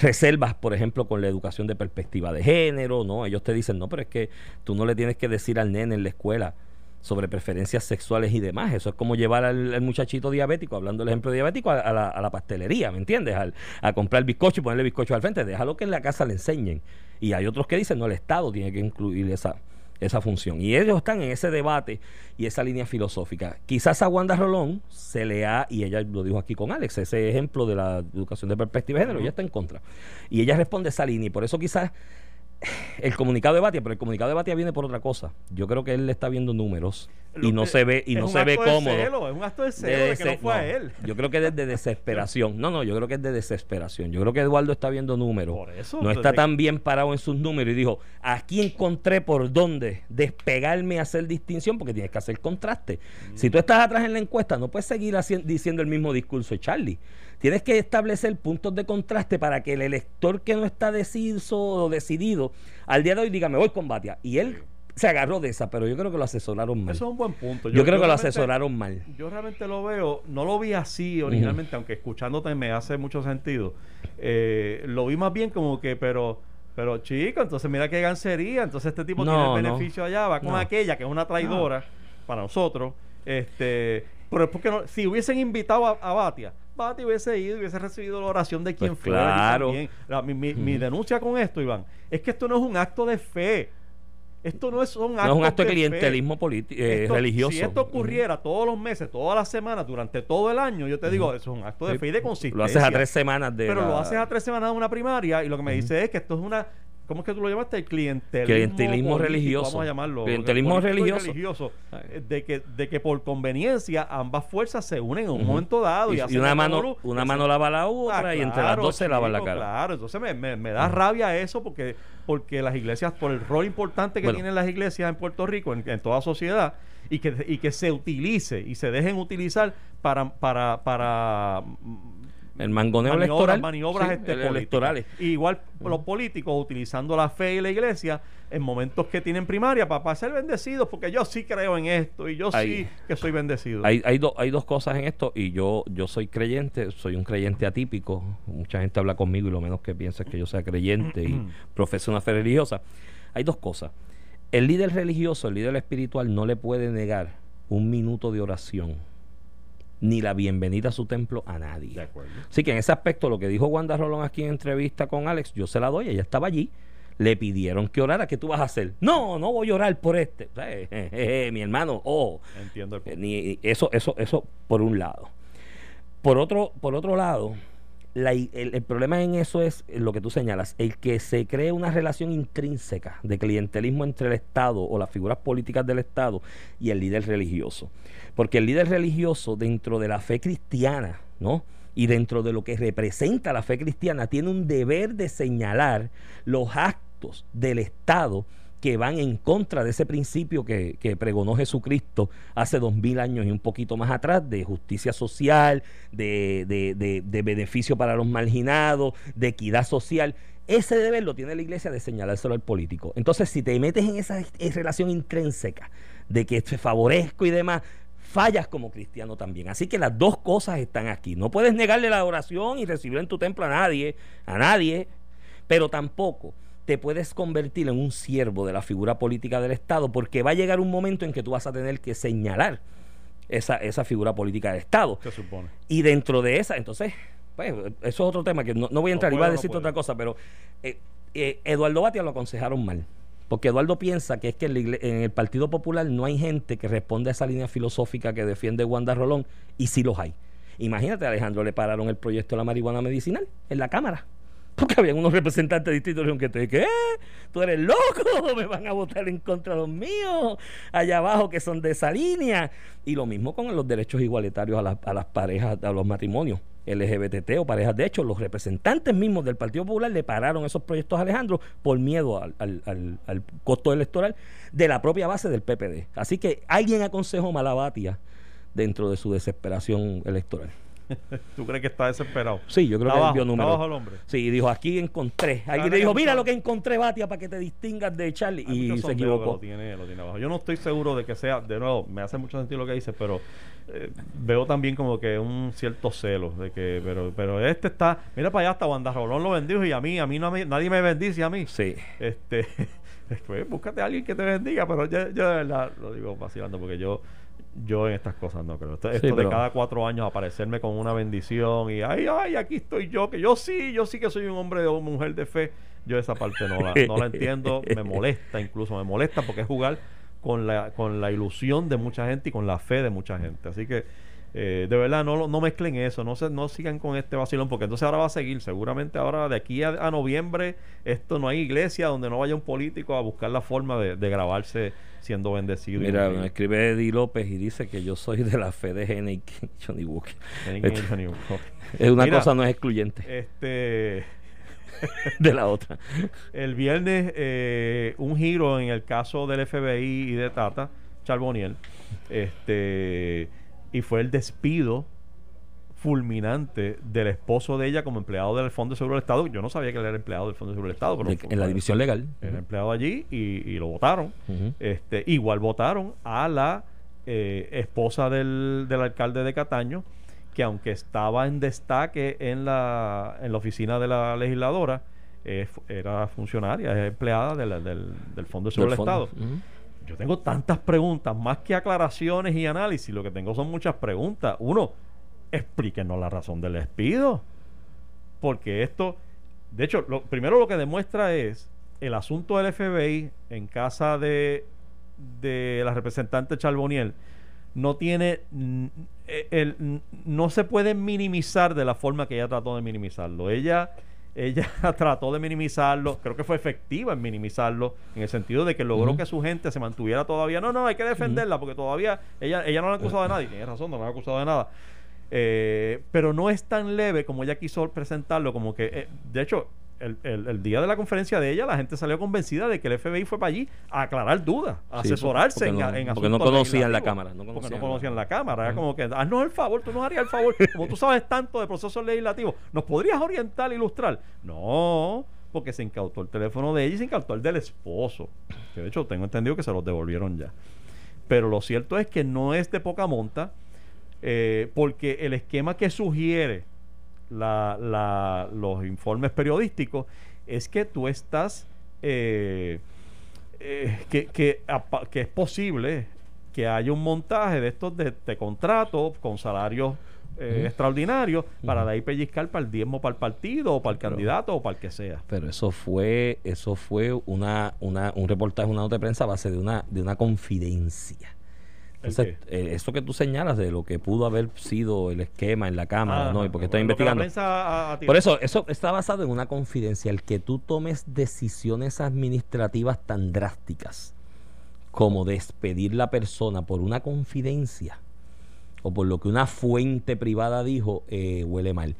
reservas, por ejemplo, con la educación de perspectiva de género, ¿no? Ellos te dicen, no, pero es que tú no le tienes que decir al nene en la escuela sobre preferencias sexuales y demás. Eso es como llevar al, al muchachito diabético, hablando del ejemplo diabético, a, a, la, a la pastelería, ¿me entiendes? Al, a comprar bizcocho y ponerle bizcocho al frente. Déjalo que en la casa le enseñen. Y hay otros que dicen, no, el Estado tiene que incluir esa, esa función. Y ellos están en ese debate y esa línea filosófica. Quizás a Wanda Rolón se le ha, y ella lo dijo aquí con Alex, ese ejemplo de la educación de perspectiva de género, uh-huh. ella está en contra. Y ella responde esa línea y por eso quizás el comunicado de Bhatia, pero el comunicado de Bhatia viene por otra cosa. Yo creo que él le está viendo números Lo y no se ve y no se ve cómodo. Celo, es un acto de celo de, de que no fue no, a él. Yo creo que es de desesperación. No, no, yo creo que es de desesperación. Yo creo que Eduardo está viendo números. Por eso, no está tan bien parado en sus números y dijo, aquí encontré por dónde despegarme a hacer distinción, porque tienes que hacer contraste. Mm. Si tú estás atrás en la encuesta, no puedes seguir haciendo, diciendo el mismo discurso de Charlie. Tienes que establecer puntos de contraste para que el elector que no está deciso o decidido al día de hoy diga, me voy con Bhatia. Y él se agarró de esa, pero yo creo que lo asesoraron mal. Eso es un buen punto. Yo, yo creo yo que lo asesoraron mal. Yo realmente lo veo, no lo vi así originalmente, uh-huh. aunque escuchándote me hace mucho sentido. Eh, lo vi más bien como que, pero... Pero chico, entonces mira qué gancería, entonces este tipo no, tiene el beneficio no, allá, va con no. aquella que es una traidora no. para nosotros. Este, pero es porque no, si hubiesen invitado a, a Bhatia, Bhatia hubiese ido, hubiese recibido la oración de quien pues fuera. Claro. La, mi, mi, mm. mi denuncia con esto, Iván, es que esto no es un acto de fe. Esto no es un acto, no es un acto de, de clientelismo eh, esto, religioso. Si esto ocurriera uh-huh. todos los meses, todas las semanas, durante todo el año, yo te digo, uh-huh. eso es un acto de fe y de consistencia. Lo haces a tres semanas de... Pero la... lo haces a tres semanas de una primaria y lo que me uh-huh. dice es que esto es una... ¿Cómo es que tú lo llamaste? El clientelismo, clientelismo político, religioso. Vamos a llamarlo. Clientelismo religioso. religioso de, que, de que por conveniencia ambas fuerzas se unen en un uh-huh. momento dado. Y, y, hacen y una mano luz, una mano lava la otra ah, claro, y entre las dos se lava la cara. Claro, entonces me, me, me da uh-huh. rabia eso porque, porque las iglesias, por el rol importante que bueno. tienen las iglesias en Puerto Rico, en, en toda sociedad, y que, y que se utilice y se dejen utilizar para... para, para el mangoneo maniobras, electoral maniobras sí, este, electorales y igual uh-huh. los políticos utilizando la fe y la iglesia en momentos que tienen primaria para, para ser bendecidos porque yo sí creo en esto y yo hay, sí que soy bendecido. Hay, hay, do, hay dos cosas en esto y yo, yo soy creyente, soy un creyente atípico, mucha gente habla conmigo y lo menos que piensa es que yo sea creyente y profeso una fe religiosa. Hay dos cosas: el líder religioso, el líder espiritual no le puede negar un minuto de oración ni la bienvenida a su templo a nadie. De acuerdo. Así que en ese aspecto, lo que dijo Wanda Rolón aquí en entrevista con Alex, yo se la doy, ella estaba allí, le pidieron que orara, ¿qué tú vas a hacer? No, no voy a orar por este. Eh, eh, eh, mi hermano, oh. Entiendo el punto. Eh, ni, eso, eso, eso por un lado. Por otro, por otro lado, la, el, el problema en eso es lo que tú señalas, el que se cree una relación intrínseca de clientelismo entre el Estado o las figuras políticas del Estado y el líder religioso. Porque el líder religioso, dentro de la fe cristiana, ¿no? Y dentro de lo que representa la fe cristiana, tiene un deber de señalar los actos del Estado que van en contra de ese principio que, que pregonó Jesucristo hace dos mil años y un poquito más atrás, de justicia social, de, de, de, de beneficio para los marginados, de equidad social. Ese deber lo tiene la iglesia de señalárselo al político. Entonces, si te metes en esa relación intrínseca de que te favorezco y demás, fallas como cristiano también. Así que las dos cosas están aquí. No puedes negarle la oración y recibir en tu templo a nadie, a nadie, pero tampoco te puedes convertir en un siervo de la figura política del Estado, porque va a llegar un momento en que tú vas a tener que señalar esa, esa figura política del Estado. Se supone. Y dentro de esa, entonces, pues, eso es otro tema que no, no voy a entrar, no puedo, iba a decirte no otra cosa, pero eh, eh, Eduardo Bhatia lo aconsejaron mal. Porque Eduardo piensa que es que en, la, en el Partido Popular no hay gente que responda a esa línea filosófica que defiende Wanda Rolón, y sí los hay. Imagínate, Alejandro, le pararon el proyecto de la marihuana medicinal en la Cámara, porque habían unos representantes de distrito que te dije, ¿qué? Tú eres loco, me van a votar en contra de los míos, allá abajo que son de esa línea. Y lo mismo con los derechos igualitarios a, la, a las parejas, a los matrimonios L G B T o parejas. De hecho, los representantes mismos del Partido Popular le pararon esos proyectos a Alejandro por miedo al, al, al, al costo electoral de la propia base del P P D. Así que alguien aconsejó mal a Bhatia dentro de su desesperación electoral. ¿Tú crees que está desesperado? Sí, yo creo está que abajo, él vio número. El hombre. Sí, dijo, aquí encontré. Alguien le dijo, mira lo que encontré, Bhatia, para que te distingas de Charlie. Hay y se equivocó. Lo tiene, lo tiene abajo. Yo no estoy seguro de que sea, de nuevo, me hace mucho sentido lo que dices, pero eh, veo también como que un cierto celo de que, pero, pero este está, mira para allá, hasta Wanda Rolón lo bendijo y a mí, a mí no, nadie me bendice a mí. Sí. Este, después búscate a alguien que te bendiga, pero yo, yo de verdad lo digo vacilando porque yo. Yo en estas cosas no creo. Esto, sí, esto de pero... cada cuatro años aparecerme con una bendición y ay, ay, aquí estoy yo, que yo sí, yo sí que soy un hombre o mujer de fe. Yo esa parte no la, no la entiendo, me molesta incluso, me molesta porque es jugar con la, con la ilusión de mucha gente y con la fe de mucha gente. Así que Eh, de verdad, no, no mezclen eso, no se, no sigan con este vacilón, porque entonces ahora va a seguir, seguramente ahora de aquí a, a noviembre, esto no hay iglesia donde no vaya un político a buscar la forma de, de grabarse siendo bendecido. Mira, me escribe Eddie López y dice que yo soy de la fe de Henry King, Johnny Walker. Es una Mira, cosa no es excluyente. Este... de la otra. El viernes, eh, un giro en el caso del F B I y de Tata Charbonier. Este... Y fue el despido fulminante del esposo de ella como empleado del Fondo de Seguro del Estado. Yo no sabía que él era empleado del Fondo de Seguro del Estado. Pero de, en la división legal. Era uh-huh. empleado allí y, y lo votaron. Uh-huh. Este, igual votaron a la eh, esposa del, del alcalde de Cataño, que aunque estaba en destaque en la, en la oficina de la legisladora, eh, era funcionaria, es empleada de la, del, del Fondo de Seguro del, del Estado. Uh-huh. Yo tengo tantas preguntas, más que aclaraciones y análisis, lo que tengo son muchas preguntas. Uno, explíquenos la razón del despido, porque esto, de hecho, lo, primero lo que demuestra es el asunto del F B I en casa de, de la representante Charbonier. No tiene, el, el, no se puede minimizar de la forma que ella trató de minimizarlo. Ella... Ella trató de minimizarlo, creo que fue efectiva en minimizarlo, en el sentido de que logró uh-huh. que su gente se mantuviera todavía. No, no, hay que defenderla, porque todavía ella, ella no la ha acusado de nada, y tiene razón, no la ha acusado de nada. Eh, pero no es tan leve como ella quiso presentarlo, como que, eh, de hecho, el, el, el día de la conferencia de ella, la gente salió convencida de que el F B I fue para allí a aclarar dudas, a sí, asesorarse en, no, en asuntos. Porque no conocían la cámara. No conocían, porque no conocían la cámara. Era como que, haznos el favor, tú nos harías el favor. Como tú sabes tanto de procesos legislativos, ¿nos podrías orientar, ilustrar? No, porque se incautó el teléfono de ella y se incautó el del esposo. Que de hecho, tengo entendido que se los devolvieron ya. Pero lo cierto es que no es de poca monta, eh, porque el esquema que sugiere La, la, los informes periodísticos es que tú estás eh, eh, que, que, a, que es posible que haya un montaje de estos de, de contratos con salarios eh, uh-huh. extraordinarios uh-huh. para de ahí pellizcar para el diezmo para el partido o para el pero, candidato o para el que sea. Pero eso fue eso fue una, una un reportaje, una nota de prensa a base de una de una confidencia. Entonces, eh, eso que tú señalas de lo que pudo haber sido el esquema en la Cámara, ah, ¿no? Y porque bueno, estoy investigando. A, a Por eso, eso está basado en una confidencia. El que tú tomes decisiones administrativas tan drásticas como despedir la persona por una confidencia o por lo que una fuente privada dijo, eh, huele mal.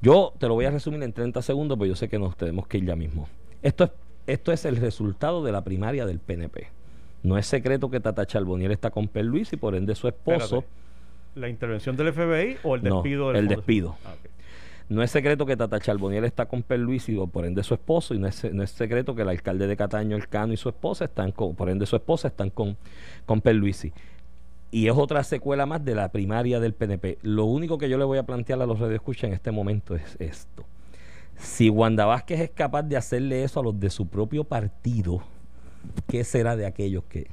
Yo te lo voy a resumir en treinta segundos, pero yo sé que nos tenemos que ir ya mismo. Esto es, esto es el resultado de la primaria del P N P. No es secreto que Tata Charbonier está con Perluisi y por ende su esposo. Espérate, ¿la intervención del F B I o el despido? No, del el Fondo? Despido. Ah, okay. No es secreto que Tata Charbonier está con Perluisi y por ende su esposo. Y no es, no es secreto que el alcalde de Cataño, Elcano, y su esposa están con, por ende su esposa están con, con Perluisi. Y es otra secuela más de la primaria del P N P. Lo único que yo le voy a plantear a los radioescuchas en este momento es esto. Si Wanda Vázquez es capaz de hacerle eso a los de su propio partido, ¿qué será de aquellos que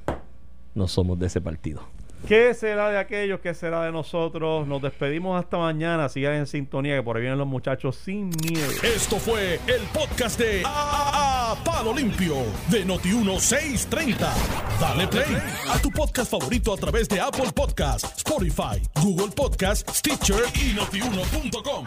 no somos de ese partido? ¿Qué será de aquellos? ¿Qué será de nosotros? Nos despedimos hasta mañana. Sigan en sintonía, que por ahí vienen los muchachos sin miedo. Esto fue el podcast de A Palo Limpio de Noti uno seiscientos treinta. Dale play a tu podcast favorito a través de Apple Podcasts, Spotify, Google Podcasts, Stitcher y Noti uno punto com.